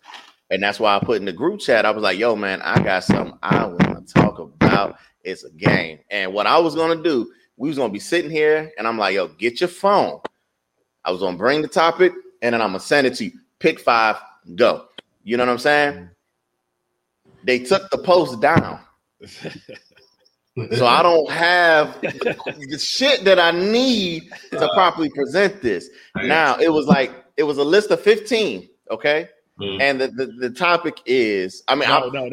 and that's why I put in the group chat. I was like, yo, man, I got something I want to talk about. It's a game. And what I was going to do, we was going to be sitting here, and I'm like, yo, get your phone. I was going to bring the topic, and then I'm going to send it to you. Pick five, go. You know what I'm saying? They took the post down. So I don't have the shit that I need to properly present this. Now, it was a list of 15, okay? And the topic is, I mean, don't do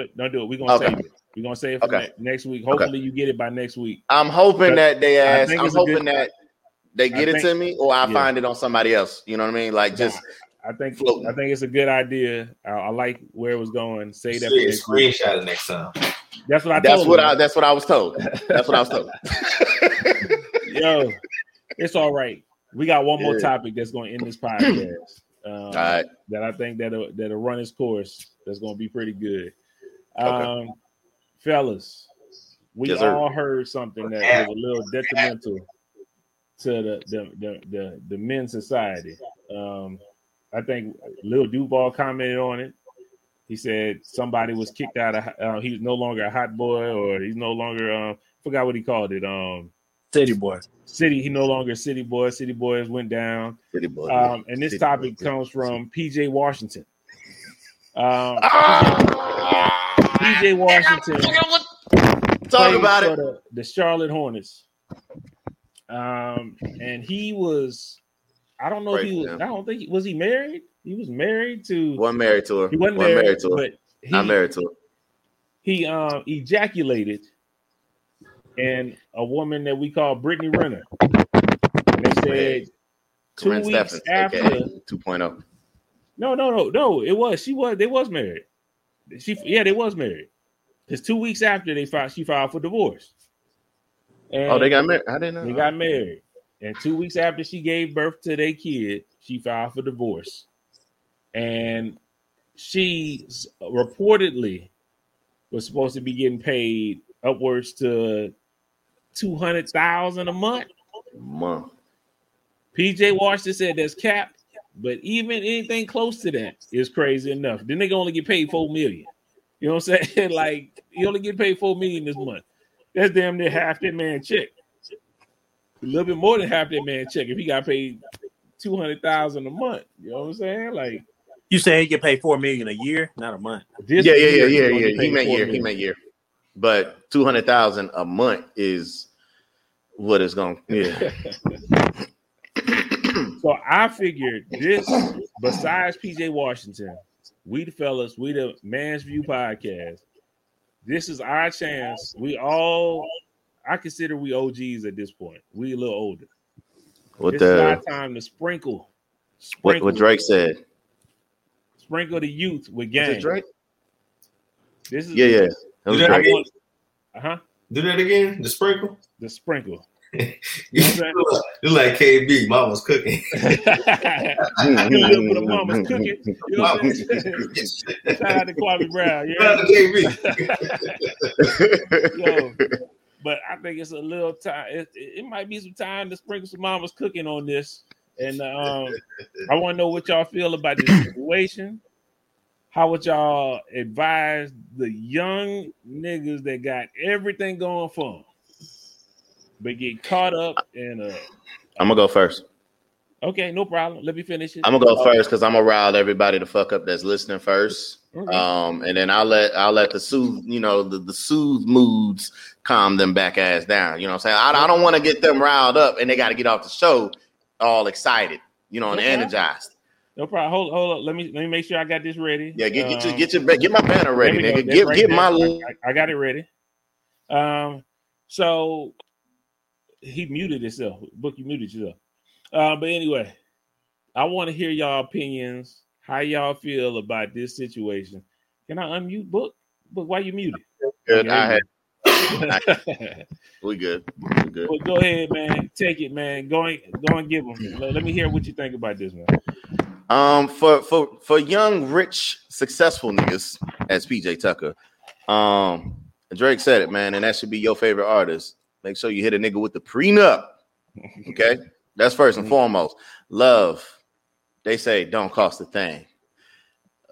it. We're going to save it. We're going to save it for next week. Hopefully you get it by next week. I'm hoping that they ask. I'm hoping that they get it to me or I find it on somebody else. You know what I mean? Like just floating. I think it's a good idea. I like where it was going. Say that for next week. Screenshot next time. That's what I was told. Yo, it's all right. We got one more topic that's going to end this podcast. All right. That I think that'll run its course. That's going to be pretty good. Fellas, we all heard something that was a little detrimental to the men's society. I think Lil Duval commented on it. He said somebody was kicked out of. He was no longer a hot boy, or he's no longer. Forgot what he called it. City boy. City. He no longer city boy. City boys went down. City boy. And this topic comes from P.J. Washington. P.J. Washington. Talk about it. The Charlotte Hornets. And he was. I don't know if he was. I don't think was he married. He was married to. Wasn't married to her. He wasn't married to her. But he, not married to her. He ejaculated, and a woman that we call Brittany Renner. And they said 2 weeks after 2.0. No. It was They was married. They was married. Because 2 weeks after they filed, she filed for divorce. And they got married. I didn't know. They got married, and 2 weeks after she gave birth to their kid, she filed for divorce. And she reportedly was supposed to be getting paid upwards to $200,000 a month. PJ Washington said that's capped, but even anything close to that is crazy enough. Then they can only get paid $4 million. You know what I'm saying? Like, you only get paid $4 million this month. That's damn near half that man's check. A little bit more than half that man's check if he got paid $200,000 a month. You know what I'm saying? Like, you say he get paid $4 million a year, not a month. Yeah. He meant year. But $200,000 a month is what it's going. Yeah. So I figured this. Besides P.J. Washington, we the fellas, we the Man's View Podcast. This is our chance. I consider we OGs at this point. We a little older. This is our time to sprinkle what Drake said. Sprinkle the youth with game. Is it Drake? This is Do that again. The sprinkle. It's like KB. Mama's cooking. I knew you with a mama's cooking. You know what I'm saying? Shout out to Kwame Brown. Shout out to KB. Yo. But I think it's a little time. It might be some time to sprinkle some mama's cooking on this. And I want to know what y'all feel about this situation. How would y'all advise the young niggas that got everything going for them, but get caught up in a... I'm going to go first. Okay, no problem. Let me finish it. I'm going to go first because I'm going to rile everybody to fuck up that's listening first. Okay. And then I'll let the soothe, the soothe moods calm them back ass down. You know what I'm saying? I don't want to get them riled up and they got to get off the show all excited, and energized. No problem. Hold up. Let me make sure I got this ready. Yeah, get my banner ready, nigga. I got it ready. So he muted himself. Book, you muted yourself. But anyway, I want to hear y'all opinions. How y'all feel about this situation? Can I unmute Book? Book, why you muted? Good. We good. Well, go ahead, man. Take it, man. Go and give them. Let me hear what you think about this, man. For young, rich, successful niggas, as PJ Tucker, Drake said it, man, and that should be your favorite artist. Make sure you hit a nigga with the prenup. Okay, that's first and foremost. Love. They say don't cost a thing.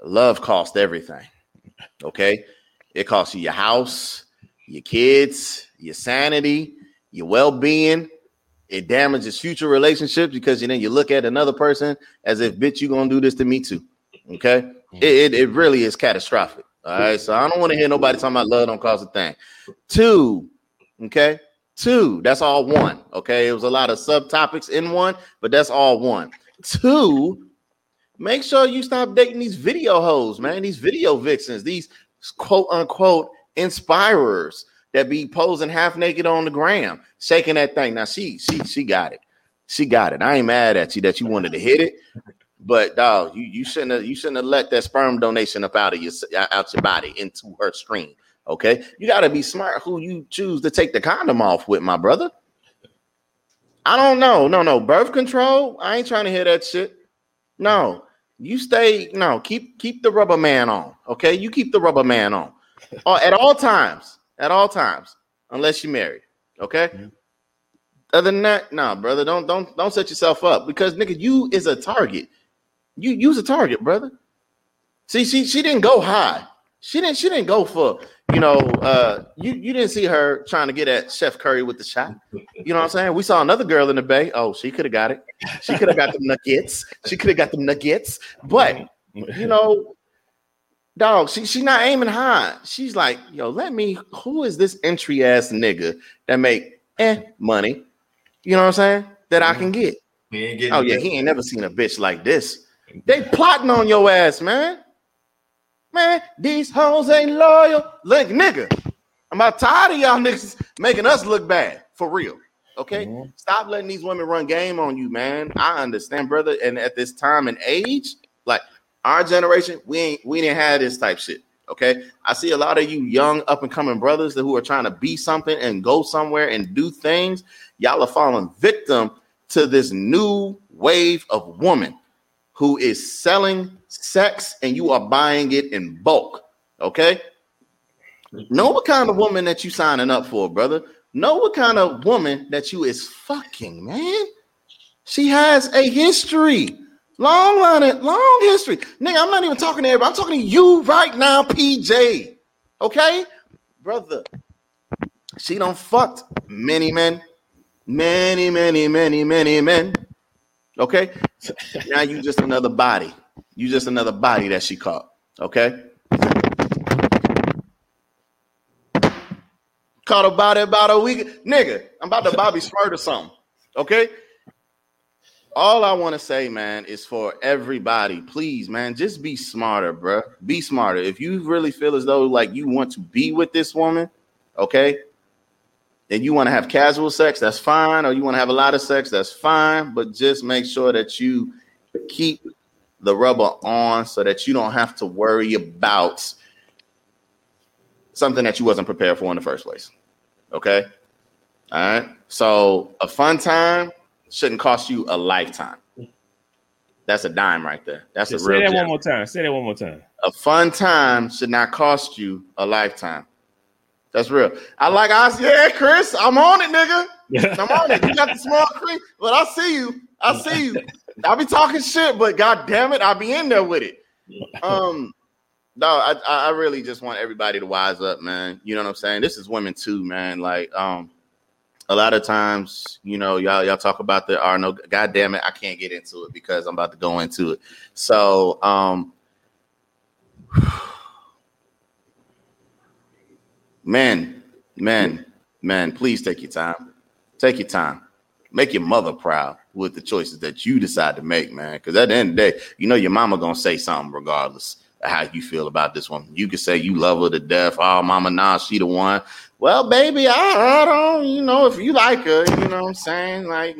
Love costs everything. Okay? It costs you your house, your kids, your sanity, your well-being. It damages future relationships because then you look at another person as if, bitch, you gonna do this to me too. Okay? It really is catastrophic. All right. So I don't want to hear nobody talking about love don't cost a thing. Two, okay? Two, that's all one. Okay, it was a lot of subtopics in one, but that's all one. Two, make sure you stop dating these video hoes, man. These video vixens, these quote unquote inspirers that be posing half naked on the gram, shaking that thing. Now she got it. She got it. I ain't mad at you that you wanted to hit it, but dog, you shouldn't have let that sperm donation up out your body into her stream. Okay, you got to be smart who you choose to take the condom off with, my brother. I don't know. No. Birth control? I ain't trying to hear that shit. No. You stay. No. Keep the rubber man on. Okay? You keep the rubber man on. At all times. Unless you're married. Okay? Other than that, nah, brother, don't set yourself up, because nigga, you is a target. You's a target, brother. See, she didn't go high. She didn't go for, you know, you didn't see her trying to get at Chef Curry with the shot. You know what I'm saying? We saw another girl in the Bay. Oh, she could have got it. She could have got them nuggets. But you know, dog, she not aiming high. She's like, yo, who is this entry ass nigga that make money? You know what I'm saying? That I can get. Oh yeah, he ain't never seen a bitch like this. They plotting on your ass, man. Man, these hoes ain't loyal. Like, nigga, I'm about tired of y'all niggas making us look bad, for real. Okay? Mm-hmm. Stop letting these women run game on you, man. I understand, brother. And at this time and age, like our generation, we didn't have this type shit. Okay? I see a lot of you young up-and-coming brothers who are trying to be something and go somewhere and do things. Y'all are falling victim to this new wave of woman who is selling sex, and you are buying it in bulk. Okay? Know what kind of woman that you signing up for, brother. Know what kind of woman that you is fucking, man. She has a history. Long history. Nigga, I'm not even talking to everybody. I'm talking to you right now, PJ. Okay? Brother, she done fucked many men. Many men. Okay? Now you just another body. You just another body that she caught. Okay? Caught a body about a week. Nigga, I'm about to Bobby Smurd or something. Okay? All I want to say, man, is for everybody, please, man, just be smarter, bro. Be smarter. If you really feel as though like you want to be with this woman, okay, and you want to have casual sex, that's fine. Or you want to have a lot of sex, that's fine. But just make sure that you keep the rubber on so that you don't have to worry about something that you wasn't prepared for in the first place. Okay? All right? So a fun time shouldn't cost you a lifetime. That's a dime right there. That's a real. Say that gem. One more time. Say that one more time. A fun time should not cost you a lifetime. That's real. Chris, I'm on it, nigga. I'm on it. You got the small creek, but I see you. I be talking shit, but god damn it, I be in there with it. No, I really just want everybody to wise up, man. You know what I'm saying? This is women too, man. Like, a lot of times, you know, y'all talk about there are no, god damn it, I can't get into it because I'm about to go into it. So, man, please take your time. Take your time. Make your mother proud with the choices that you decide to make, man. Because at the end of the day, you know your mama going to say something regardless of how you feel about this woman. You can say you love her to death. Oh, mama, nah, she the one. Well, baby, I don't, you know, if you like her, you know what I'm saying? Like,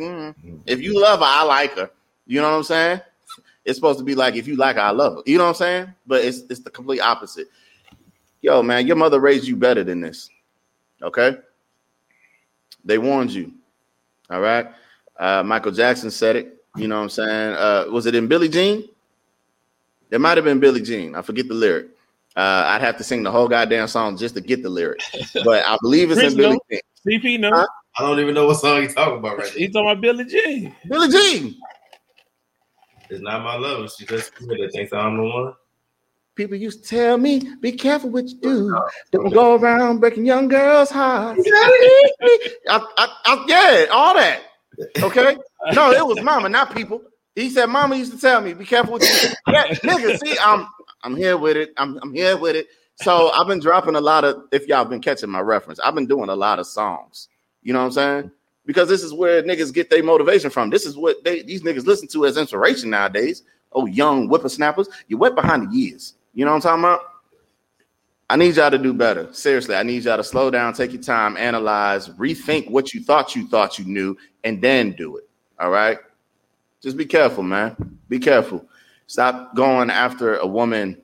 if you love her, I like her. You know what I'm saying? It's supposed to be like, if you like her, I love her. You know what I'm saying? But it's the complete opposite. Yo, man, your mother raised you better than this, okay? They warned you, all right? Michael Jackson said it, you know what I'm saying? Was it in Billie Jean? It might have been Billie Jean. I forget the lyric. I'd have to sing the whole goddamn song just to get the lyric, but I believe it's in Billie Jean. CP, no, I don't even know what song he's talking about right now. He's talking about Billie Jean. Billie Jean. It's not my love. She just thinks I'm the one. People used to tell me, be careful what you do. Don't go around breaking young girls' hearts. Yeah, all that. Okay? No, it was mama, not people. He said, mama used to tell me, be careful what you do. Yeah, nigga, see, I'm here with it. I'm here with it. So I've been dropping a lot of, if y'all been catching my reference, I've been doing a lot of songs. You know what I'm saying? Because this is where niggas get their motivation from. This is what these niggas listen to as inspiration nowadays. Oh, young whippersnappers. You wet behind the ears. You know what I'm talking about? I need y'all to do better. Seriously, I need y'all to slow down, take your time, analyze, rethink what you thought you knew, and then do it. All right? Just be careful, man. Be careful. Stop going after a woman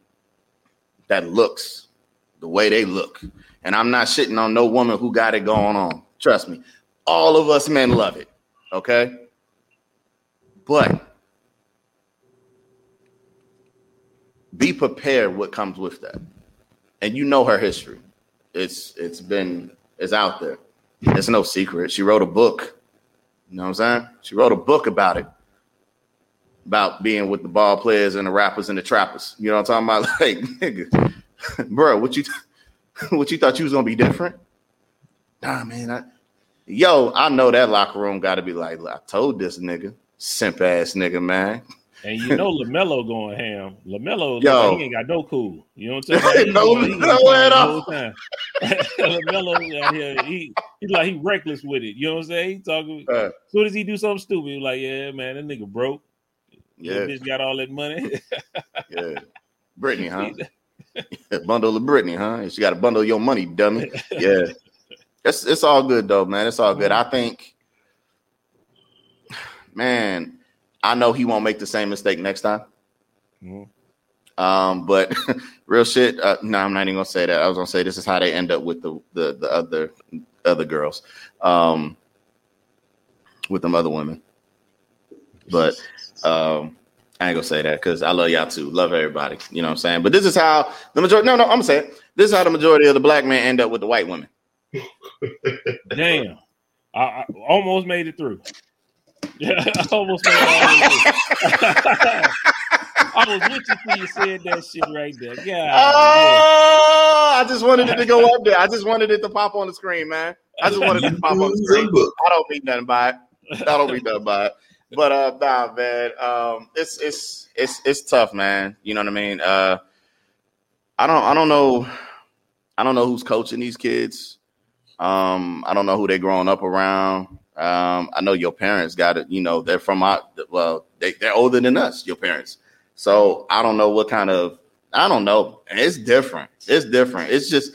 that looks the way they look. And I'm not shitting on no woman who got it going on. Trust me. All of us men love it. Okay? But be prepared what comes with that. And you know her history. It's out there. It's no secret. She wrote a book. You know what I'm saying? She wrote a book about it, about being with the ball players and the rappers and the trappers. You know what I'm talking about? Like, nigga, bro, what you thought you was going to be different? Nah, man. I know that locker room got to be like, I told this nigga, simp ass nigga, man. And you know LaMelo going ham. LaMelo, he ain't got no cool. You know what I'm saying? No at all. LaMelo out here, he's like, he reckless with it. You know what I'm saying? He talking. As soon as he do something stupid, he like, yeah, man, that nigga broke. Yeah, bitch got all that money. Yeah, Brittany, huh? Bundle of Brittany, huh? She got to bundle your money, dummy. Yeah, it's all good though, man. It's all good. I think, man. I know he won't make the same mistake next time. Mm-hmm. But real shit. No, I'm not even gonna say that. I was gonna say this is how they end up with the other girls, with them other women. But I ain't gonna say that because I love y'all too. Love everybody. You know what I'm saying? But this is how the majority. No, I'm saying this is how the majority of the black men end up with the white women. Damn, I almost made it through. Yeah, I almost made it. I was with you when you said that shit right there. Yeah. Oh, man. I just wanted it to go up there. I just wanted it to pop on the screen, man. I just wanted it to pop on the screen. I don't mean nothing by it. But nah, man. It's tough, man. You know what I mean? I don't know who's coaching these kids. I don't know who they're growing up around. I know your parents got it. You know, they're from they're older than us, your parents. So I don't know what kind of, I don't know. It's different. It's just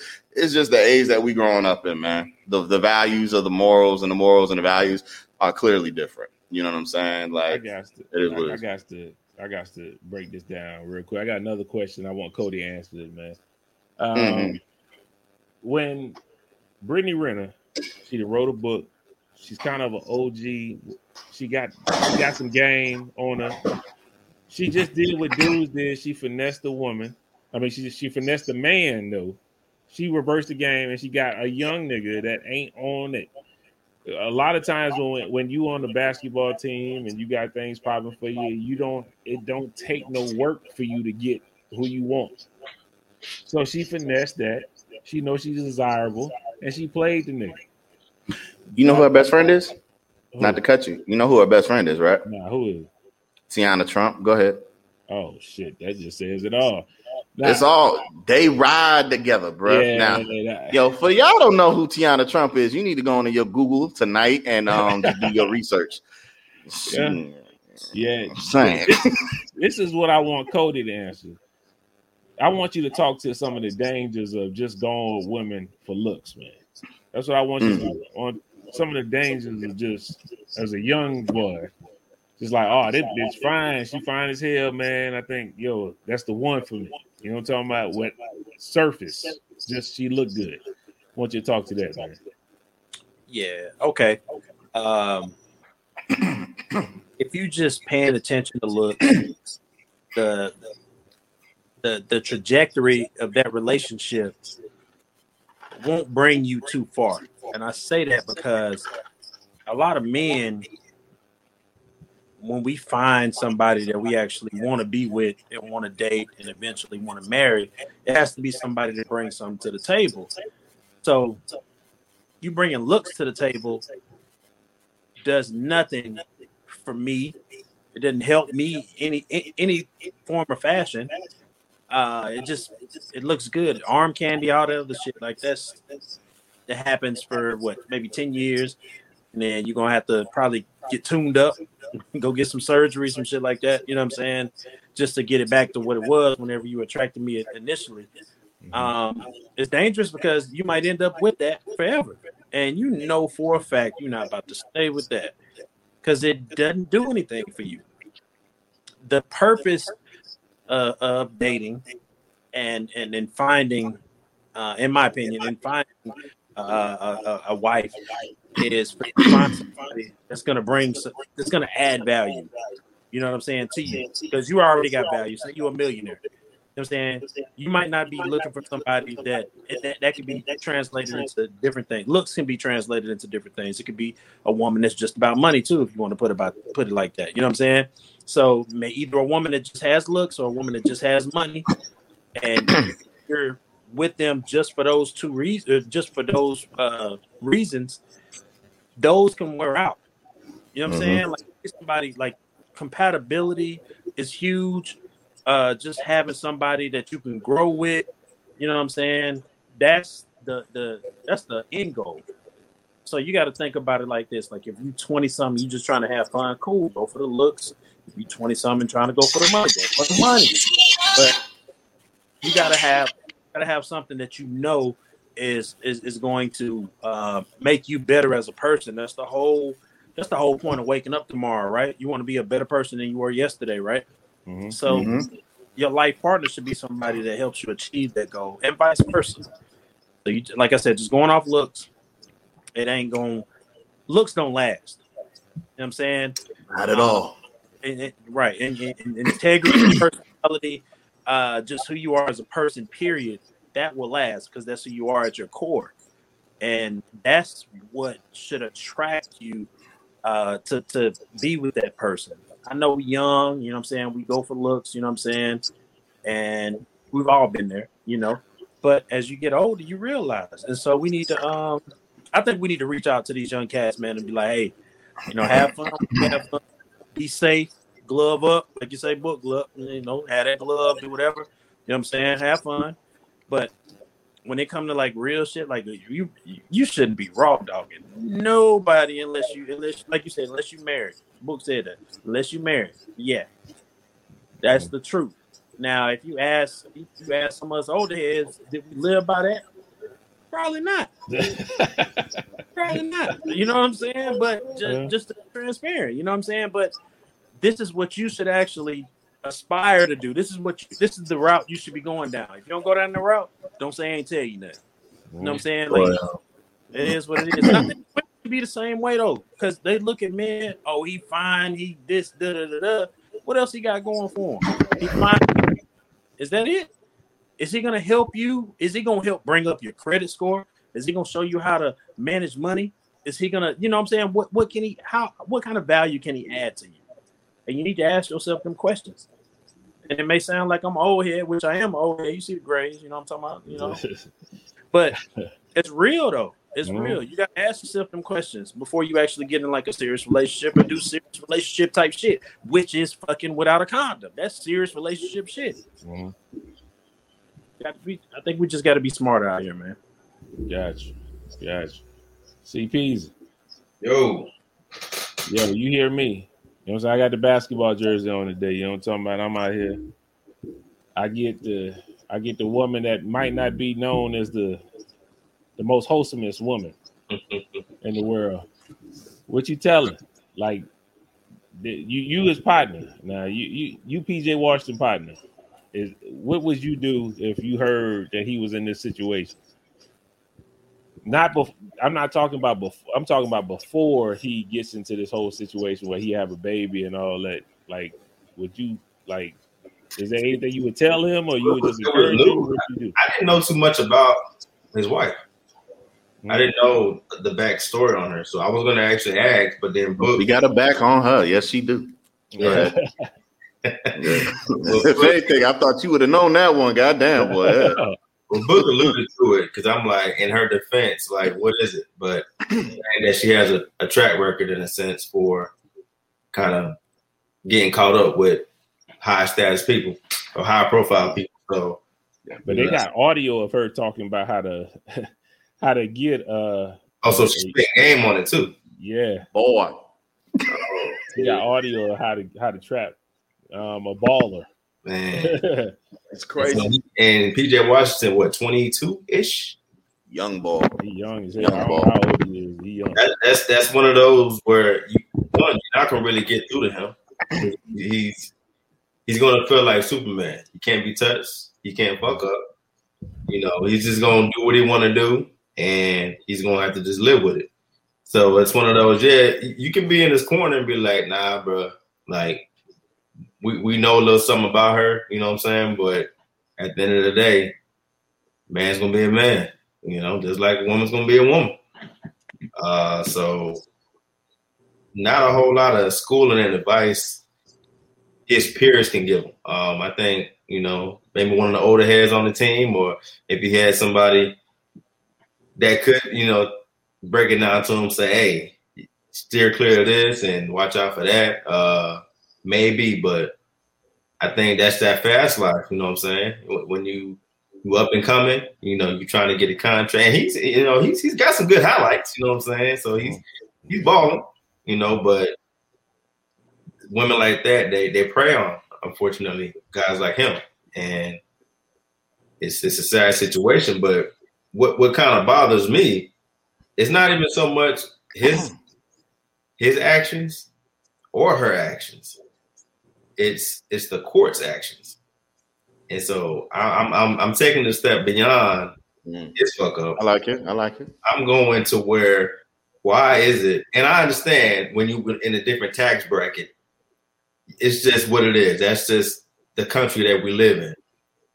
the age that we growing up in, man. The values of the morals and the values are clearly different. You know what I'm saying? Like, I got to break this down real quick. I got another question. I want Cody to answer it, man. When Brittany Renner, she wrote a book. She's kind of an OG. She got some game on her. She just did what dudes did. She finessed the woman. I mean, she finessed the man, though. She reversed the game, and she got a young nigga that ain't on it. A lot of times when you on the basketball team and you got things popping for you, it don't take no work for you to get who you want. So she finessed that. She knows she's desirable, and she played the nigga. You know who her best friend is? Who? Not to cut you. You know who her best friend is, right? Nah, who is? Tiana Trump. Go ahead. Oh, shit. That just says it all. Nah. It's all. They ride together, bro. Yeah, now, yo, for y'all don't know who Tiana Trump is, you need to go into your Google tonight and do your research. Yeah. Saying. This is what I want Cody to answer. I want you to talk to some of the dangers of just going with women for looks, man. That's what I want you to do. On some of the dangers of just as a young boy, just like, oh, this bitch fine. She fine as hell, man. I think, yo, that's the one for me. You know what I'm talking about? What surface? Just she looked good. I want you to talk to that, man. Yeah. Okay. If you just paying attention to look, the trajectory of that relationship won't bring you too far. And I say that because a lot of men, when we find somebody that we actually want to be with and want to date and eventually want to marry, it has to be somebody that brings something to the table. So you bringing looks to the table does nothing for me. It doesn't help me any form or fashion. It looks good. Arm candy, all the other shit like that happens for what, maybe 10 years. And then you're going to have to probably get tuned up, go get some surgery, some shit like that. You know what I'm saying? Just to get it back to what it was whenever you attracted me initially. It's dangerous because you might end up with that forever. And you know for a fact you're not about to stay with that because it doesn't do anything for you. The purpose of dating and then finding, in my opinion, and finding a wife is for you to find somebody that's going to add value. You know what I'm saying to you because you already got value. Say you're a millionaire. You know what I'm saying? You might not be looking for somebody that could be translated into different things. Looks can be translated into different things. It could be a woman that's just about money too, if you want to put it like that. You know what I'm saying? So either a woman that just has looks or a woman that just has money, and you're with them just for those two reasons, just for those reasons, those can wear out. You know what I'm saying? Like somebody, like compatibility is huge. Just having somebody that you can grow with, you know what I'm saying? That's the end goal. So you got to think about it like this: like if you 20-something, you just trying to have fun, cool, go for the looks. If you 20-something trying to go for the money, go for the money. But you gotta have something that you know is going to make you better as a person. That's the whole point of waking up tomorrow, right? You want to be a better person than you were yesterday, right? Mm-hmm. So your life partner should be somebody that helps you achieve that goal, and vice versa. So, you, like I said, just going off looks, looks don't last. You know what I'm saying? Not at all. Right. And integrity, personality, just who you are as a person, period, that will last, because that's who you are at your core. And that's what should attract you to be with that person. I know we're young, you know what I'm saying? We go for looks, you know what I'm saying? And we've all been there, you know. But as you get older, you realize. And so we need to, I think we need to reach out to these young cats, man, and be like, hey, you know, have fun, be safe, glove up, like you say, book glove, you know, have that glove, do whatever, you know what I'm saying? Have fun. But when it comes to like real shit, like you shouldn't be raw dogging nobody unless, like you said, unless you married. Book said that. Unless you married, yeah, that's the truth. Now, if you ask some of us older heads, did we live by that? Probably not. Probably not. You know what I'm saying? But just transparent. You know what I'm saying? But this is what you should actually aspire to do. This is the route you should be going down. If you don't go down the route, don't say I ain't tell you nothing. You know what I'm saying? Like, it is what it is. Nothing to be the same way though, because they look at men. Oh, he fine. He this da da da da. What else he got going for him? He fine. Is that it? Is he gonna help you? Is he gonna help bring up your credit score? Is he gonna show you how to manage money? Is he gonna, you know what I'm saying? What can he? How? What kind of value can he add to you? And you need to ask yourself them questions. And it may sound like I'm old head, which I am old head. You see the grades, you know what I'm talking about, you know. But it's real though. It's real. You got to ask yourself them questions before you actually get in like a serious relationship or do serious relationship type shit, which is fucking without a condom. That's serious relationship shit. I think we just got to be smarter out here, man. Gotcha. CPs. Yo, you hear me? You know what I'm saying? I got the basketball jersey on today. You know what I'm talking about? I'm out here. I get the woman that might not be known as the most wholesomest woman in the world. What you telling? Like you as partner now, you P.J. Washington partner, is what would you do if you heard that he was in this situation? I'm not talking about before. I'm talking about before he gets into this whole situation where he have a baby and all that. Like, would you like? Is there anything you would tell him, or you would just encourage him? I didn't know too much about his wife. I didn't know the backstory on her, so I was going to actually ask, but then Book. You got a back on her. Yes, she do. Yeah. Yeah. If anything, I thought you would have known that one. Goddamn, boy. Yeah. Well, Book alluded to it, because I'm like, in her defense, like, what is it? But that she has a track record, in a sense, for kind of getting caught up with high status people or high profile people. So, but they got audio of her talking about how to get also she spent game on it too. Yeah. Boy. She got audio of how to trap a baller. Man. It's crazy. And PJ Washington, what, 22-ish? Young ball. He young as hell. Young ball. How old he is. He young. That's one of those where you're not gonna really get through to him. He's gonna feel like Superman. He can't be touched, he can't fuck up. You know, he's just gonna do what he wanna do. And he's gonna have to just live with it. So it's one of those. Yeah, you can be in his corner and be like, "Nah, bro. Like, we know a little something about her. You know what I'm saying? But at the end of the day, man's gonna be a man, you know, just like a woman's gonna be a woman. So not a whole lot of schooling and advice his peers can give him. I think, you know, maybe one of the older heads on the team, or if he had somebody that could, you know, break it down to him, say, hey, steer clear of this and watch out for that. Maybe, but I think that's that fast life, you know what I'm saying? When you up and coming, you know, you trying to get a contract. And he's, you know, he's got some good highlights, you know what I'm saying? So he's balling, you know, but women like that, they prey on, unfortunately, guys like him. And it's a sad situation, but what kind of bothers me, it's not even so much his actions or her actions. It's the court's actions. And so I'm taking a step beyond this fuck up. I like it. I'm going to where, why is it? And I understand when you're in a different tax bracket, it's just what it is. That's just the country that we live in.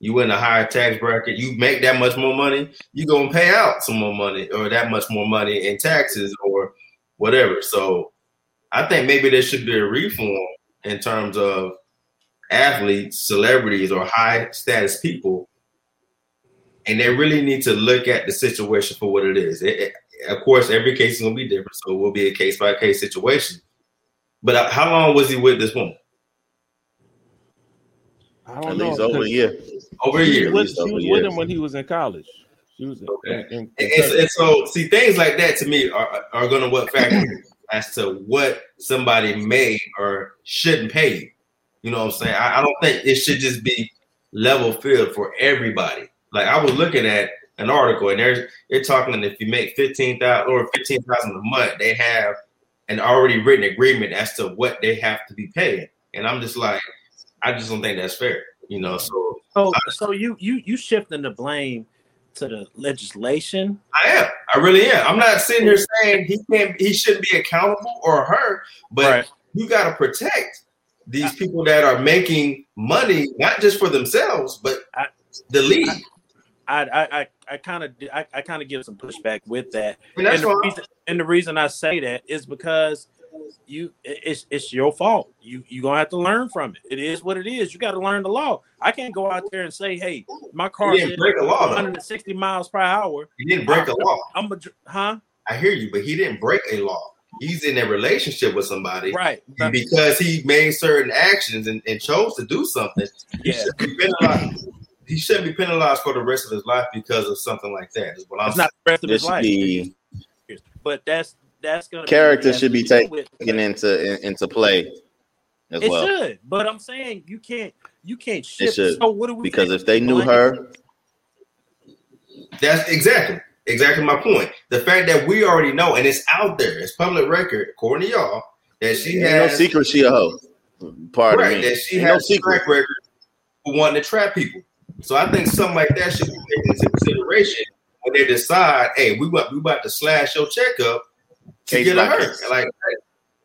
You in a higher tax bracket, you make that much more money, you going to pay out some more money, or that much more money in taxes or whatever. So I think maybe there should be a reform in terms of athletes, celebrities, or high status people. And they really need to look at the situation for what it is. Of course, every case is going to be different. So it will be a case by case situation. But how long was he with this woman? I don't know. At least over a year. Over a year. She was with him when he was in college. She was okay. And so, see, things like that to me are going to what factor as to what somebody may or shouldn't pay you. You know what I'm saying? I don't think it should just be level field for everybody. Like, I was looking at an article, and they're talking if you make $15,000 or $15,000 a month, they have an already written agreement as to what they have to be paying. And I'm just like, I just don't think that's fair, you know. So you shifting the blame to the legislation? I am. I really am. I'm not sitting here saying he shouldn't be accountable or her, but right. You got to protect these people that are making money, not just for themselves, but the league. I kind of give some pushback with that. And the reason I say that is because it's your fault. You're gonna have to learn from it. It is what it is. You got to learn the law. I can't go out there and say, hey, my car didn't break a law. 160 miles per hour. He didn't break a law. I hear you, but he didn't break a law. He's in a relationship with somebody, right? And because he made certain actions and chose to do something, he should be penalized. He shouldn't be penalized for the rest of his life because of something like that. Is what I'm saying. Not the rest of his life. But that's going to character should be taken into play as well. It should, but I'm saying you can't shift. So what do we? Because if they knew her, that's exactly my point. The fact that we already know, and it's out there, it's public record, according to y'all, that she has no secret. She a hoe. Pardon me. That she has no track record for wanting to trap people. So I think something like that should be taken into consideration when they decide, hey, we about to slash your checkup. To get hurt. Like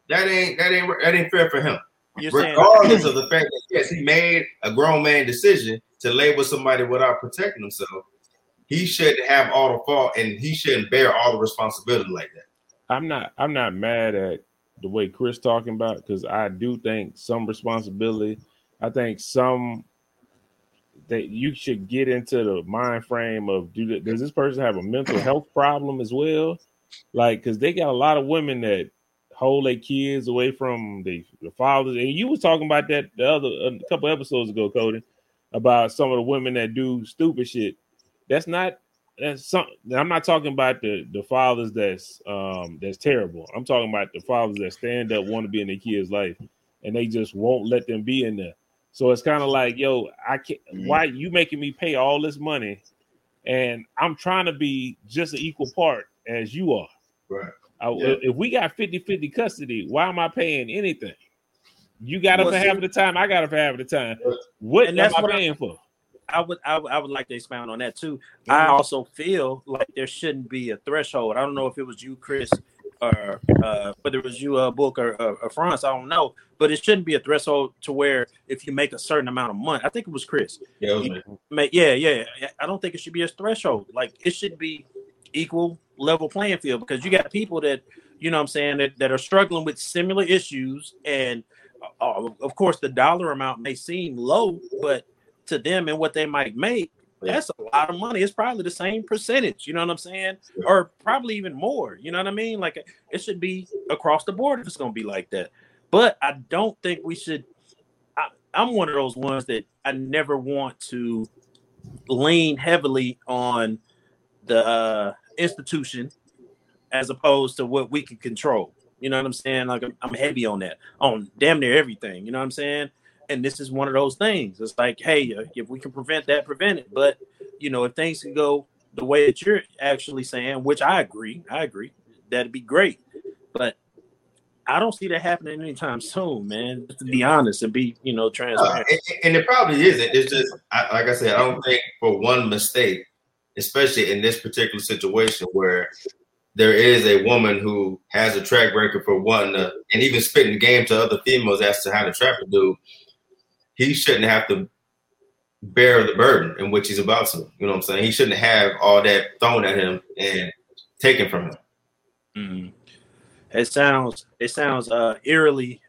that ain't fair for him. Regardless of the fact that yes, he made a grown man decision to label somebody without protecting himself, he shouldn't have all the fault and he shouldn't bear all the responsibility like that. I'm not mad at the way Chris talking about, because I do think some responsibility. I think some that you should get into the mind frame of does this person have a mental health problem as well? Like, because they got a lot of women that hold their kids away from the fathers. And you was talking about that a couple episodes ago, Cody, about some of the women that do stupid shit. I'm not talking about the fathers that's terrible. I'm talking about the fathers that stand up, want to be in their kids' life, and they just won't let them be in there. So it's kind of like, yo, I can't. Why you making me pay all this money? And I'm trying to be just an equal part as you are. Right. If we got 50-50 custody, why am I paying anything? You got it for half of the time, I got it for half of the time. What am I paying for? I would like to expound on that too. I also feel like there shouldn't be a threshold. I don't know if it was you, Chris, or whether it was you, Book, or France, I don't know. But it shouldn't be a threshold to where if you make a certain amount of money, I think it was Chris. I don't think it should be a threshold. Like, it should be equal level playing field, because you got people that, you know what I'm saying, that are struggling with similar issues. And of course, the dollar amount may seem low, but to them and what they might make, that's a lot of money. It's probably the same percentage, you know what I'm saying? Or probably even more, you know what I mean? Like, it should be across the board if it's going to be like that. But I don't think we should. I'm one of those ones that I never want to lean heavily on the institution as opposed to what we can control. You know what I'm saying? Like, I'm heavy on that, on damn near everything. You know what I'm saying? And this is one of those things. It's like, hey, if we can prevent that, prevent it. But, you know, if things can go the way that you're actually saying, which I agree, that'd be great. But I don't see that happening anytime soon, man, to be honest and be, you know, transparent. And it probably isn't. It's just, like I said, I don't think for one mistake, especially in this particular situation where there is a woman who has a track record for one, and even spitting the game to other females as to how to trap a dude, he shouldn't have to bear the burden in which he's about to. You know what I'm saying? He shouldn't have all that thrown at him and taken from him. Mm-hmm. It sounds eerily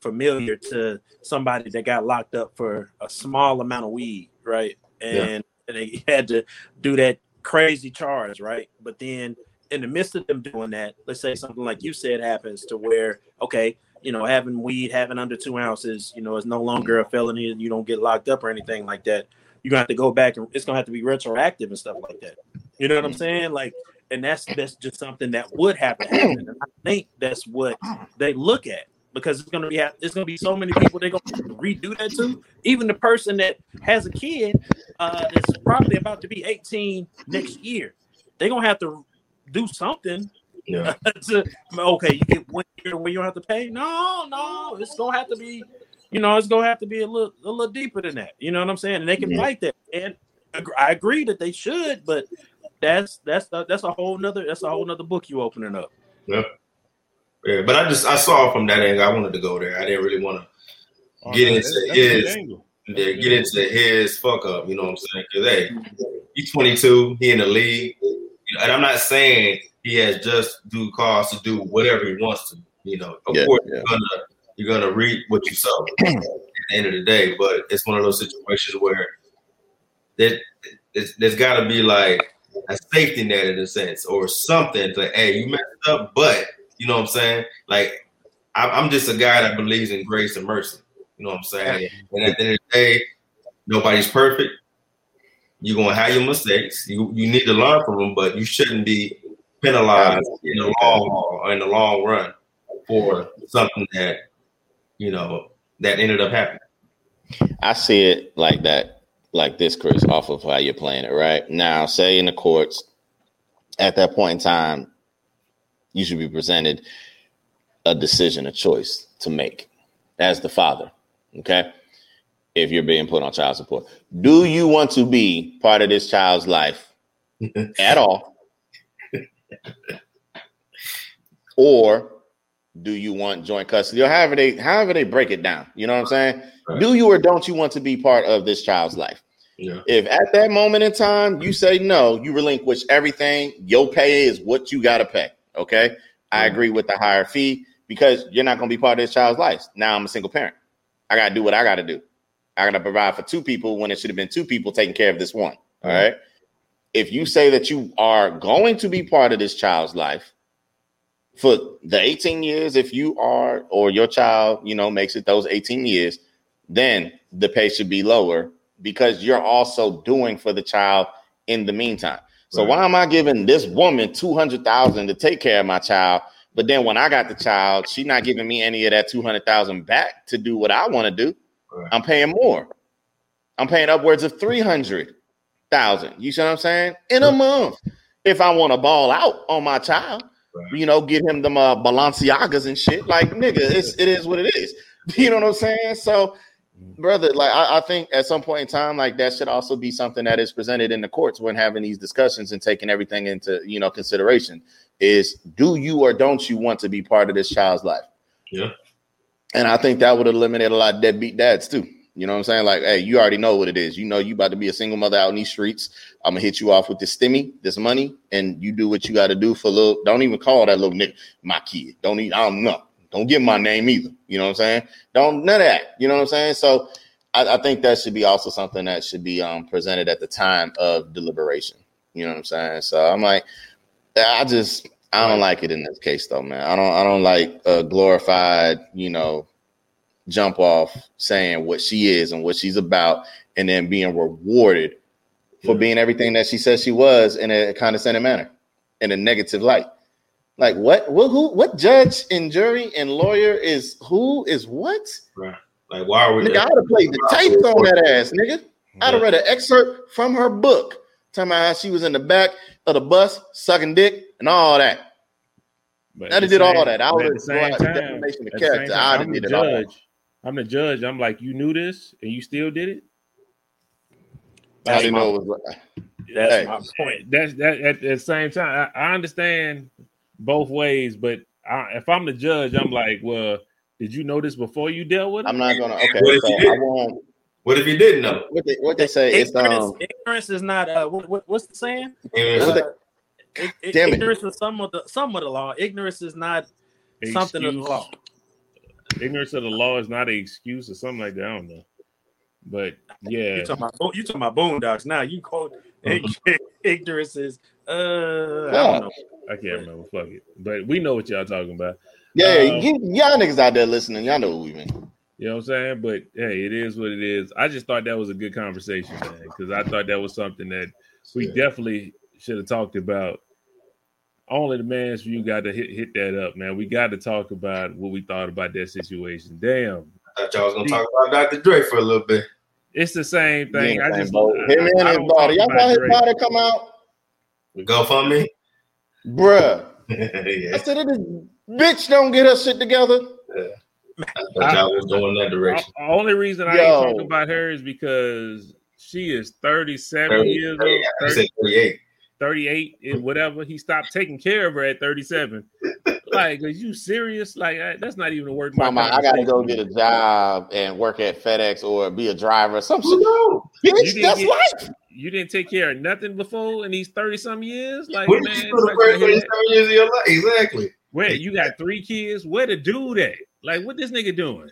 familiar to somebody that got locked up for a small amount of weed, right? And they had to do that crazy charge, right? But then in the midst of them doing that, let's say something like you said happens to where, okay, you know, having weed, having under 2 ounces, you know, is no longer a felony and you don't get locked up or anything like that. You're going to have to go back and it's going to have to be retroactive and stuff like that. You know what I'm saying? Like, and that's just something that would happen. And I think that's what they look at, because it's going to be so many people they're going to redo that to. Even the person that has a kid that's probably about to be 18 next year, they're going to have to do something. Yeah. Okay, you get 1 year where you don't have to pay. No, it's gonna have to be, you know, a little deeper than that. You know what I'm saying? And they can fight that. And I agree that they should, but that's a whole nother book you opening up. Yeah, yeah. But I saw from that angle. I wanted to go there. I didn't really want to get into his fuck up. You know what I'm saying? Because hey, he's 22. He in the league, and I'm not saying he has just due cause to do whatever he wants to. You know, of course, you're gonna reap what you sow at the end of the day. But it's one of those situations where there's got to be like a safety net in a sense or something. Like, hey, you messed up, but you know what I'm saying? Like, I'm just a guy that believes in grace and mercy. You know what I'm saying? And at the end of the day, nobody's perfect. You're gonna have your mistakes. You need to learn from them, but you shouldn't be penalized in the long haul or in the long run for something that, you know, that ended up happening. I see it like that, like this, Chris, off of how you're playing it right now. Say in the courts, at that point in time, you should be presented a decision, a choice to make as the father. Okay. If you're being put on child support, do you want to be part of this child's life at all? Or do you want joint custody, or however they break it down? You know what I'm saying? Right. Do you or don't you want to be part of this child's life? Yeah. If at that moment in time you say no, you relinquish everything. Your pay is what you got to pay. Okay, yeah. I agree with the higher fee because you're not going to be part of this child's life. Now I'm a single parent. I got to do what I got to do. I got to provide for two people when it should have been two people taking care of this one. Mm-hmm. All right. If you say that you are going to be part of this child's life for the 18 years, if you are, or your child, you know, makes it those 18 years, then the pay should be lower because you're also doing for the child in the meantime. So right. Why am I giving this woman $200,000 to take care of my child? But then when I got the child, she's not giving me any of that $200,000 back to do what I want to do. Right. I'm paying more. I'm paying upwards of $300,000. You see what I'm saying? In a month, if I want to ball out on my child, right. You know, get him them Balenciagas and shit. Like, nigga, it is what it is. You know what I'm saying? So, brother, like, I think at some point in time, like, that should also be something that is presented in the courts when having these discussions and taking everything into, you know, consideration. is, do you or don't you want to be part of this child's life? Yeah. And I think that would eliminate a lot of deadbeat dads too. You know what I'm saying? Like, hey, you already know what it is. You know you about to be a single mother out in these streets. I'm going to hit you off with this stimmy, this money, and you do what you got to do for little. Don't even call that little nigga my kid. Don't even, I don't know. Don't give my name either. You know what I'm saying? Don't, none of that. You know what I'm saying? So I think that should be also something that should be presented at the time of deliberation. You know what I'm saying? So I'm like, I don't like it in this case though, man. I don't like a glorified, you know, jump off saying what she is and what she's about and then being rewarded for being everything that she says she was in a condescending manner, in a negative light. Like what judge and jury and lawyer is who is what? Right. Like why are we? Nigga, I would have played the tapes on that ass, nigga. Yeah. I'd have read an excerpt from her book talking about how she was in the back of the bus sucking dick and all that. But I did all that. I would have done the defamation of character. I did it all. I'm the judge. I'm like, you knew this and you still did it? I didn't know it was like that's my point. That's that at the same time. I understand both ways, but if I'm the judge, I'm like, well, did you know this before you dealt with it? I'm not gonna okay. What if you didn't know? What they say is ignorance is not what's the saying? Ignorance is some of the law. Ignorance is not something of the law. Ignorance of the law is not an excuse or something like that. I don't know. But yeah. You talking about Boondocks now. You quote ignorance is I don't know. I can't remember. Fuck it. But we know what y'all talking about. Yeah, y'all niggas out there listening. Y'all know what we mean. You know what I'm saying? But hey, it is what it is. I just thought that was a good conversation, man, because I thought that was something that we definitely should have talked about. Only the Man's View got to hit that up, man. We got to talk about what we thought about that situation. Damn. I thought y'all was going to talk about Dr. Dre for a little bit. It's the same thing. I just him and his body. Y'all saw his body come out? Go for me? Bruh. Yeah. I said, this bitch don't get her shit together. Yeah. I thought y'all was going that direction. The only reason I ain't talking about her is because she is 37 years old. I said 38. 38 and whatever. He stopped taking care of her at 37. Like, are you serious? Like, that's not even a word. Mama, I gotta go get a job and work at FedEx or be a driver or some shit. No, bitch, that's life. You didn't take care of nothing before in these 30-some years? Like, man, the first 37 years of your life. Exactly. Where you got 3 kids? Where to do that? Like, what this nigga doing?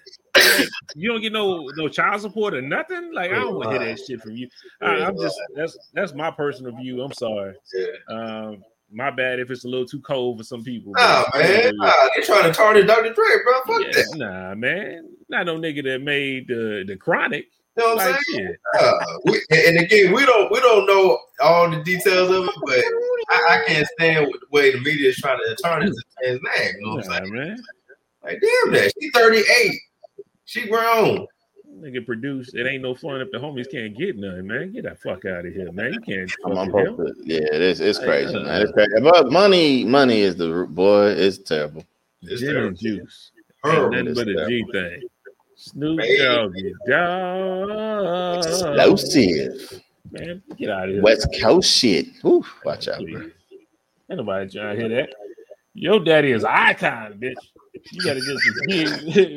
You don't get no child support or nothing. Like, I don't want to hear that shit from you. I'm just that's my personal view. I'm sorry. My bad if it's a little too cold for some people. Oh man, they trying to tarnish Dr. Dre, bro. Fuck that. Nah, man, not no nigga that made the Chronic. You know what I'm saying? And again, we don't know all the details of it, but I can't stand with the way the media is trying to tarnish his name. You know what I'm saying, man? Like, damn that. She's 38. She grown. Nigga produced. It ain't no fun if the homies can't get none, man. Get that fuck out of here, man. You can't. Yeah, it's crazy, man. It's crazy. But money is the boy. It's terrible. It's gin and juice. Nothing but a G thing. Snoop Dogg. Explosive. Man, get out of here. West Coast shit. Ooh, watch out, please. Bro. Ain't nobody trying to hear that. Your daddy is icon, bitch. You gotta get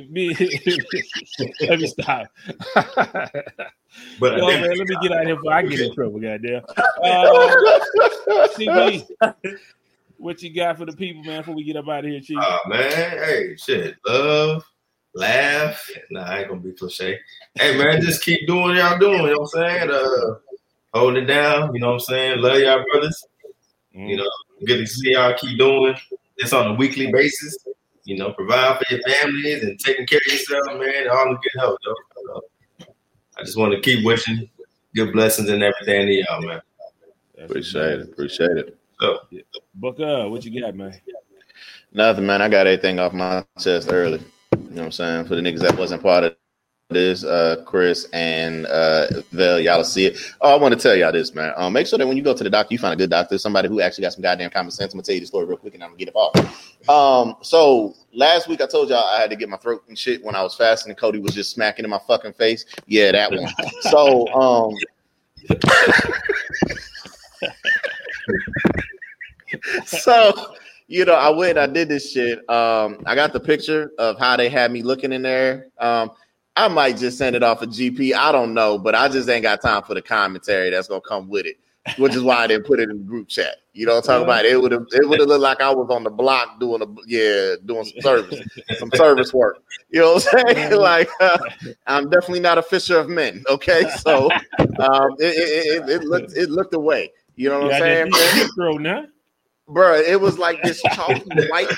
let me stop. But yo, man, let me get out of here before I get in trouble, goddamn. CB, what you got for the people, man? Before we get up out of here, Chief. Oh man, hey, shit, love, laugh. Nah, I ain't gonna be cliche. Hey man, just keep doing y'all doing. You know what I'm saying? Hold it down. You know what I'm saying? Love y'all brothers. You know, good to see y'all keep doing this on a weekly basis. You know, provide for your families and taking care of yourself, man. All in good health, though. I just want to keep wishing good blessings and everything to y'all, man. Appreciate it. So, Bucka, what you got, man? Nothing, man. I got everything off my chest early. You know what I'm saying? For the niggas that wasn't part of this, Chris and Vel, y'all see it. Oh, I want to tell y'all this, man. Make sure that when you go to the doctor, you find a good doctor, somebody who actually got some goddamn common sense. I'm gonna tell you the story real quick, and I'm gonna get it off. So last week I told y'all I had to get my throat and shit when I was fasting, and Cody was just smacking in my fucking face. Yeah, that one. So You know, I went and I did this shit. I got the picture of how they had me looking in there. I might just send it off a GP. I don't know, but I just ain't got time for the commentary that's gonna come with it, which is why I didn't put it in the group chat. You know what I'm talking about? It would have looked like I was on the block doing some service work. You know what I'm saying? Like, I'm definitely not a fisher of men. Okay, so it looked away. You know what I'm saying? Bro, it was like this chalky white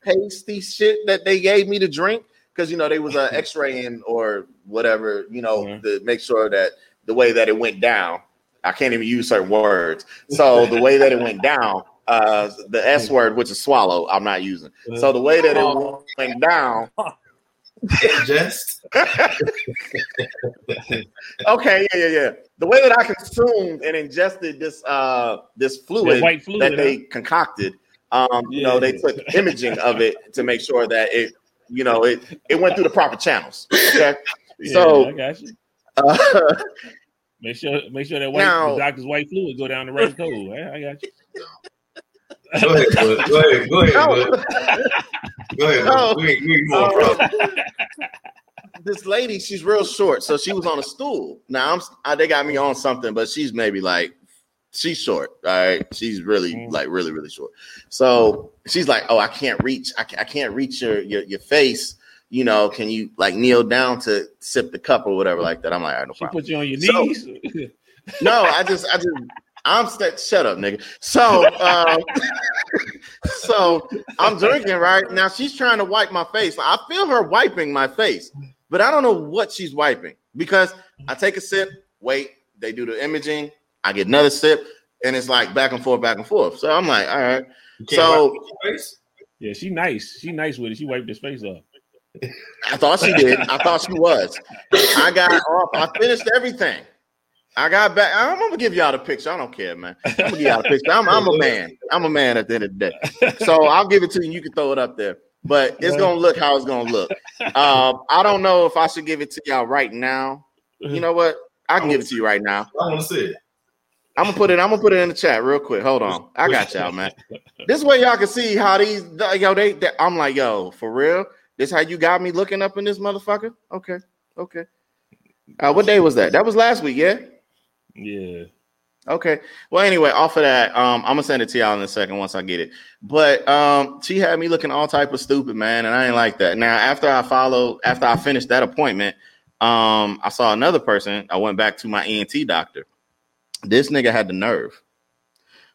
pasty shit that they gave me to drink. Because, you know, they was x-raying or whatever, you know, to make sure that the way that it went down, I can't even use certain words. So the way that it went down, the S word, which is swallow, I'm not using. So the way that it went down. Just. Okay, yeah. The way that I consumed and ingested this fluid, white fluid that they concocted, you know, they took imaging of it to make sure that it, you know, it went through the proper channels. Okay, yeah, so I got you. Make sure that the doctor's white fluid go down the right code. I got you. Go ahead. This lady, she's real short, so she was on a stool. Now they got me on something, but she's short, all right? She's really, like, really, really short. So she's like, oh, I can't reach. I can't reach your face. You know, can you, like, kneel down to sip the cup or whatever like that? I'm like, all right, no problem. She put you on your knees? So, no, shut up, nigga. So, so I'm drinking, right? Now she's trying to wipe my face. I feel her wiping my face, but I don't know what she's wiping because I take a sip, wait, they do the imaging. I get another sip, and it's like back and forth. So I'm like, all right. So yeah, she nice. She nice with it. She wiped his face off. I thought she did. I thought she was. I got off. I finished everything. I got back. I'm gonna give y'all the picture. I don't care, man. I'm gonna give y'all the picture. I'm a man. I'm a man at the end of the day. So I'll give it to you. You can throw it up there. But it's gonna look how it's gonna look. I don't know if I should give it to y'all right now. You know what? I can give it to you right now. I want to see it. I'm gonna put it in the chat real quick. Hold on. I got y'all, man. This way y'all can see how these I'm like, yo, for real? This how you got me looking up in this motherfucker? Okay. What day was that? That was last week, yeah? Yeah. Okay. Well, anyway, off of that, I'm gonna send it to y'all in a second once I get it. But she had me looking all type of stupid, man, and I ain't like that. Now, after I finished that appointment, I saw another person. I went back to my ENT doctor. This nigga had the nerve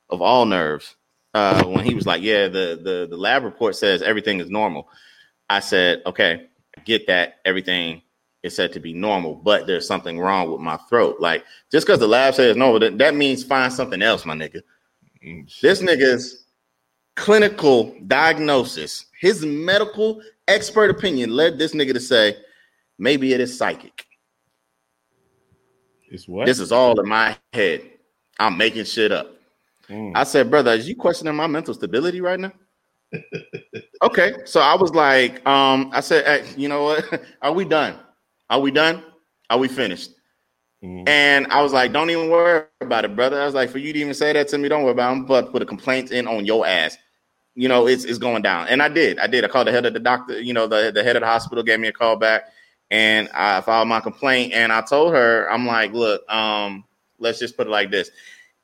of all nerves when he was like, yeah, the lab report says everything is normal. I said, okay, I get that. Everything is said to be normal, but there's something wrong with my throat. Like, just because the lab says normal, that means find something else, my nigga. This nigga's clinical diagnosis, his medical expert opinion led this nigga to say, maybe it is psychic. This is all in my head. I'm making shit up. I said, brother, is you questioning my mental stability right now? Okay. So I was like, I said, hey, you know what? Are we done? Are we finished? And I was like, don't even worry about it, brother. I was like, for you to even say that to me, don't worry about it. I'm about to put a complaint in on your ass. You know, it's going down. And I did. I called the head of the doctor, you know, the head of the hospital gave me a call back. And I filed my complaint, and I told her, I'm like, look, let's just put it like this.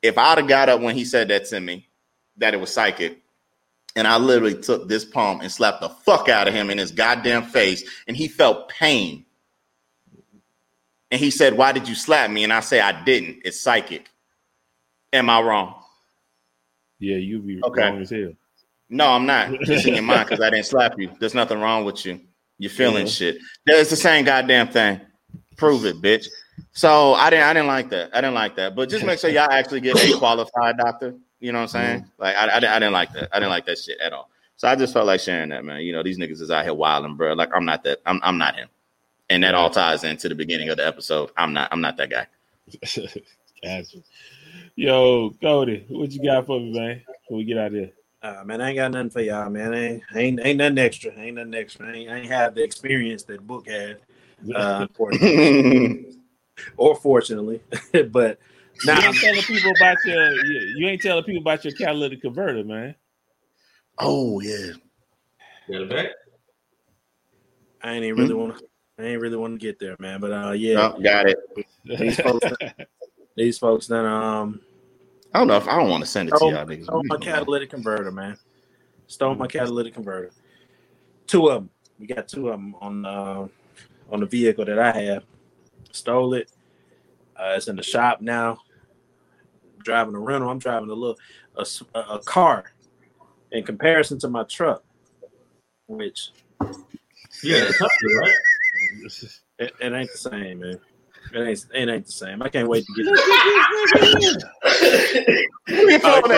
If I'd have got up when he said that to me, that it was psychic, and I literally took this palm and slapped the fuck out of him in his goddamn face, and he felt pain. And he said, why did you slap me? And I say, I didn't. It's psychic. Am I wrong? Yeah, you'd be wrong as hell. No, I'm not. It's in your mind because I didn't slap you. There's nothing wrong with you. You're feeling shit. It's the same goddamn thing. Prove it, bitch. So I didn't like that. But just make sure y'all actually get a qualified doctor. You know what I'm saying? Like I didn't like that. I didn't like that shit at all. So I just felt like sharing that, man. You know, these niggas is out here wilding, bro. Like I'm not that. I'm not him. And that all ties into the beginning of the episode. I'm not that guy. Gotcha. Yo, Cody, what you got for me, man? Can we get out of here? Man, I ain't got nothing for y'all, man. Ain't nothing extra. I ain't had the experience that Book had, unfortunately, or fortunately. But now you ain't telling people about your catalytic converter, man. Oh yeah. Got it back? I ain't really want to get there, man. But yeah. Oh, got it. These folks then I don't know if I don't want to send it to y'all niggas. Stole my catalytic converter, man. Stole my catalytic converter. Two of them. We got two of them on the vehicle that I have. Stole it. It's in the shop now. Driving a rental. I'm driving a car in comparison to my truck, which it ain't the same, man. It ain't the same. I can't wait to get it. Where your phone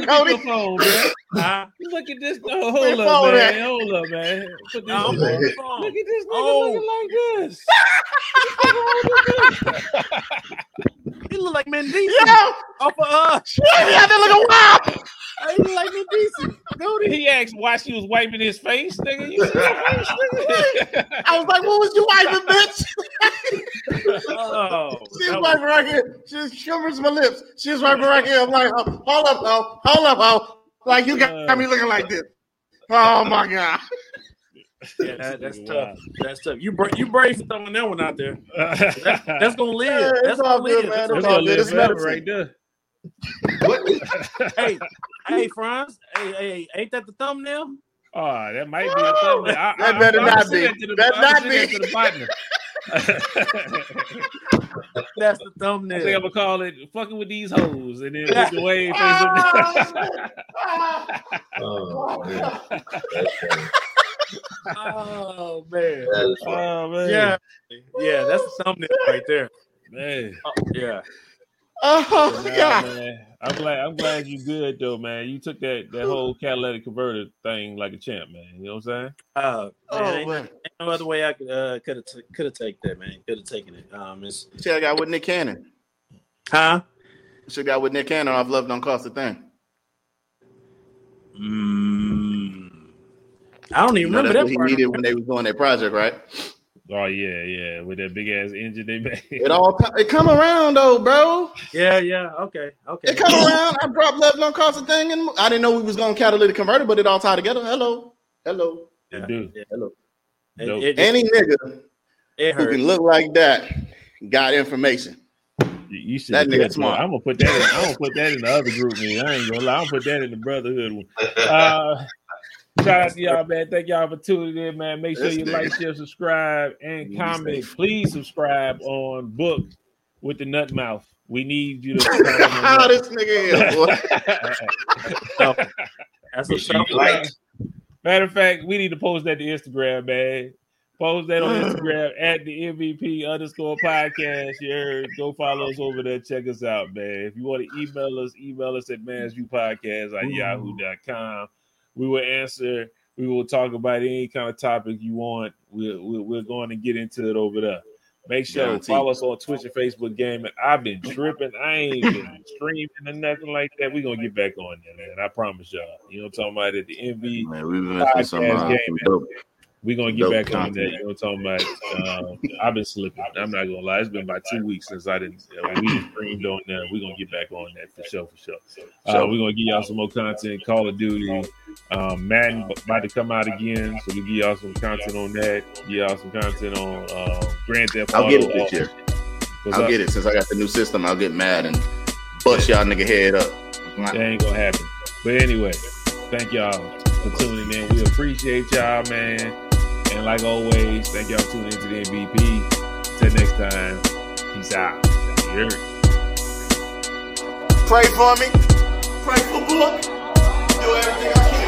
at, Cody? Phone, look at this. Oh, hold up, man. Put this on. Look at this nigga looking like this. He look like Mendici. Off of us. Yeah, they looking wild. I ain't like Mendici. Dude, he asked why she was wiping his face, nigga. You see her face, nigga? I was like, what was you wiping, bitch? She's wiping right here. She's shivers my lips. She's wiping right here. I'm like, hold up, ho. Like, you got me looking like this. Oh, my God. Yeah, that's tough. That's tough. You brave for throwing that one out there. That's going to live. Yeah, that's all good, man. That's all good. It's medicine right there. hey, Franz. Hey, ain't that the thumbnail? Oh, that might be a thumbnail. That better not be. That's the thumbnail. I think I'm gonna call it "Fucking with These Hoes," and then look away. Oh man! Yeah, that's the thumbnail right there. Man, yeah. Oh yeah, man. I'm glad you good though, man. You took that whole catalytic converter thing like a champ, man. You know what I'm saying? Ain't no other way I could have taken that, man. Could have taken it. Shit I got with Nick Cannon. Huh? Shit I got with Nick Cannon. I've loved Don't Cost a Thing. I don't even remember that part. He needed when they was doing that project, right? Oh yeah, with that big ass engine they made. It come around though, bro. Yeah, okay. It come around. I dropped Love Don't Cost a Thing, and I didn't know we was gonna catalytic converter, but it all tied together. Hello. Yeah, dude. Yeah, hello. Any nigga who can look like that got information. You should. That nigga smart. I'm gonna put that. I'm gonna put that in the other group, man. I ain't gonna lie. I'm gonna put that in the brotherhood one. Shout out to y'all, man. Thank y'all for tuning in, man. Make sure you like, share, subscribe, and comment. Please subscribe on Book with the Nut Mouth. We need you to subscribe. How this nigga is, boy. That's what she like. Matter of fact, we need to post that to Instagram, man. Post that on Instagram at the MVP_podcast. You heard? Go follow us over there. Check us out, man. If you want to email us at mansviewpodcast@yahoo.com. We will answer. We will talk about any kind of topic you want. We're going to get into it over there. Make sure to follow us on Twitch and Facebook gaming. I've been tripping. I ain't been streaming or nothing like that. We're going to get back on there, man. I promise y'all. You know what I'm talking about? At the MVP podcast gaming. We're going to get back on that. You know what I'm talking about? I've been slipping. I'm not going to lie. It's been about 2 weeks since we streamed on there. We're going to get back on that for sure. We're going to give y'all some more content. Call of Duty. Madden about to come out again. So we'll give y'all some content on that. Give y'all some content on Grand Theft Auto. I'll get it this year. Get it. Since I got the new system, I'll get mad and bust y'all nigga head up. That ain't going to happen. But anyway, thank y'all for tuning in. We appreciate y'all, man. And like always, thank y'all for tuning into the MVP. Till next time, peace out. Cheers. Pray for me. Pray for Book. Do everything I can.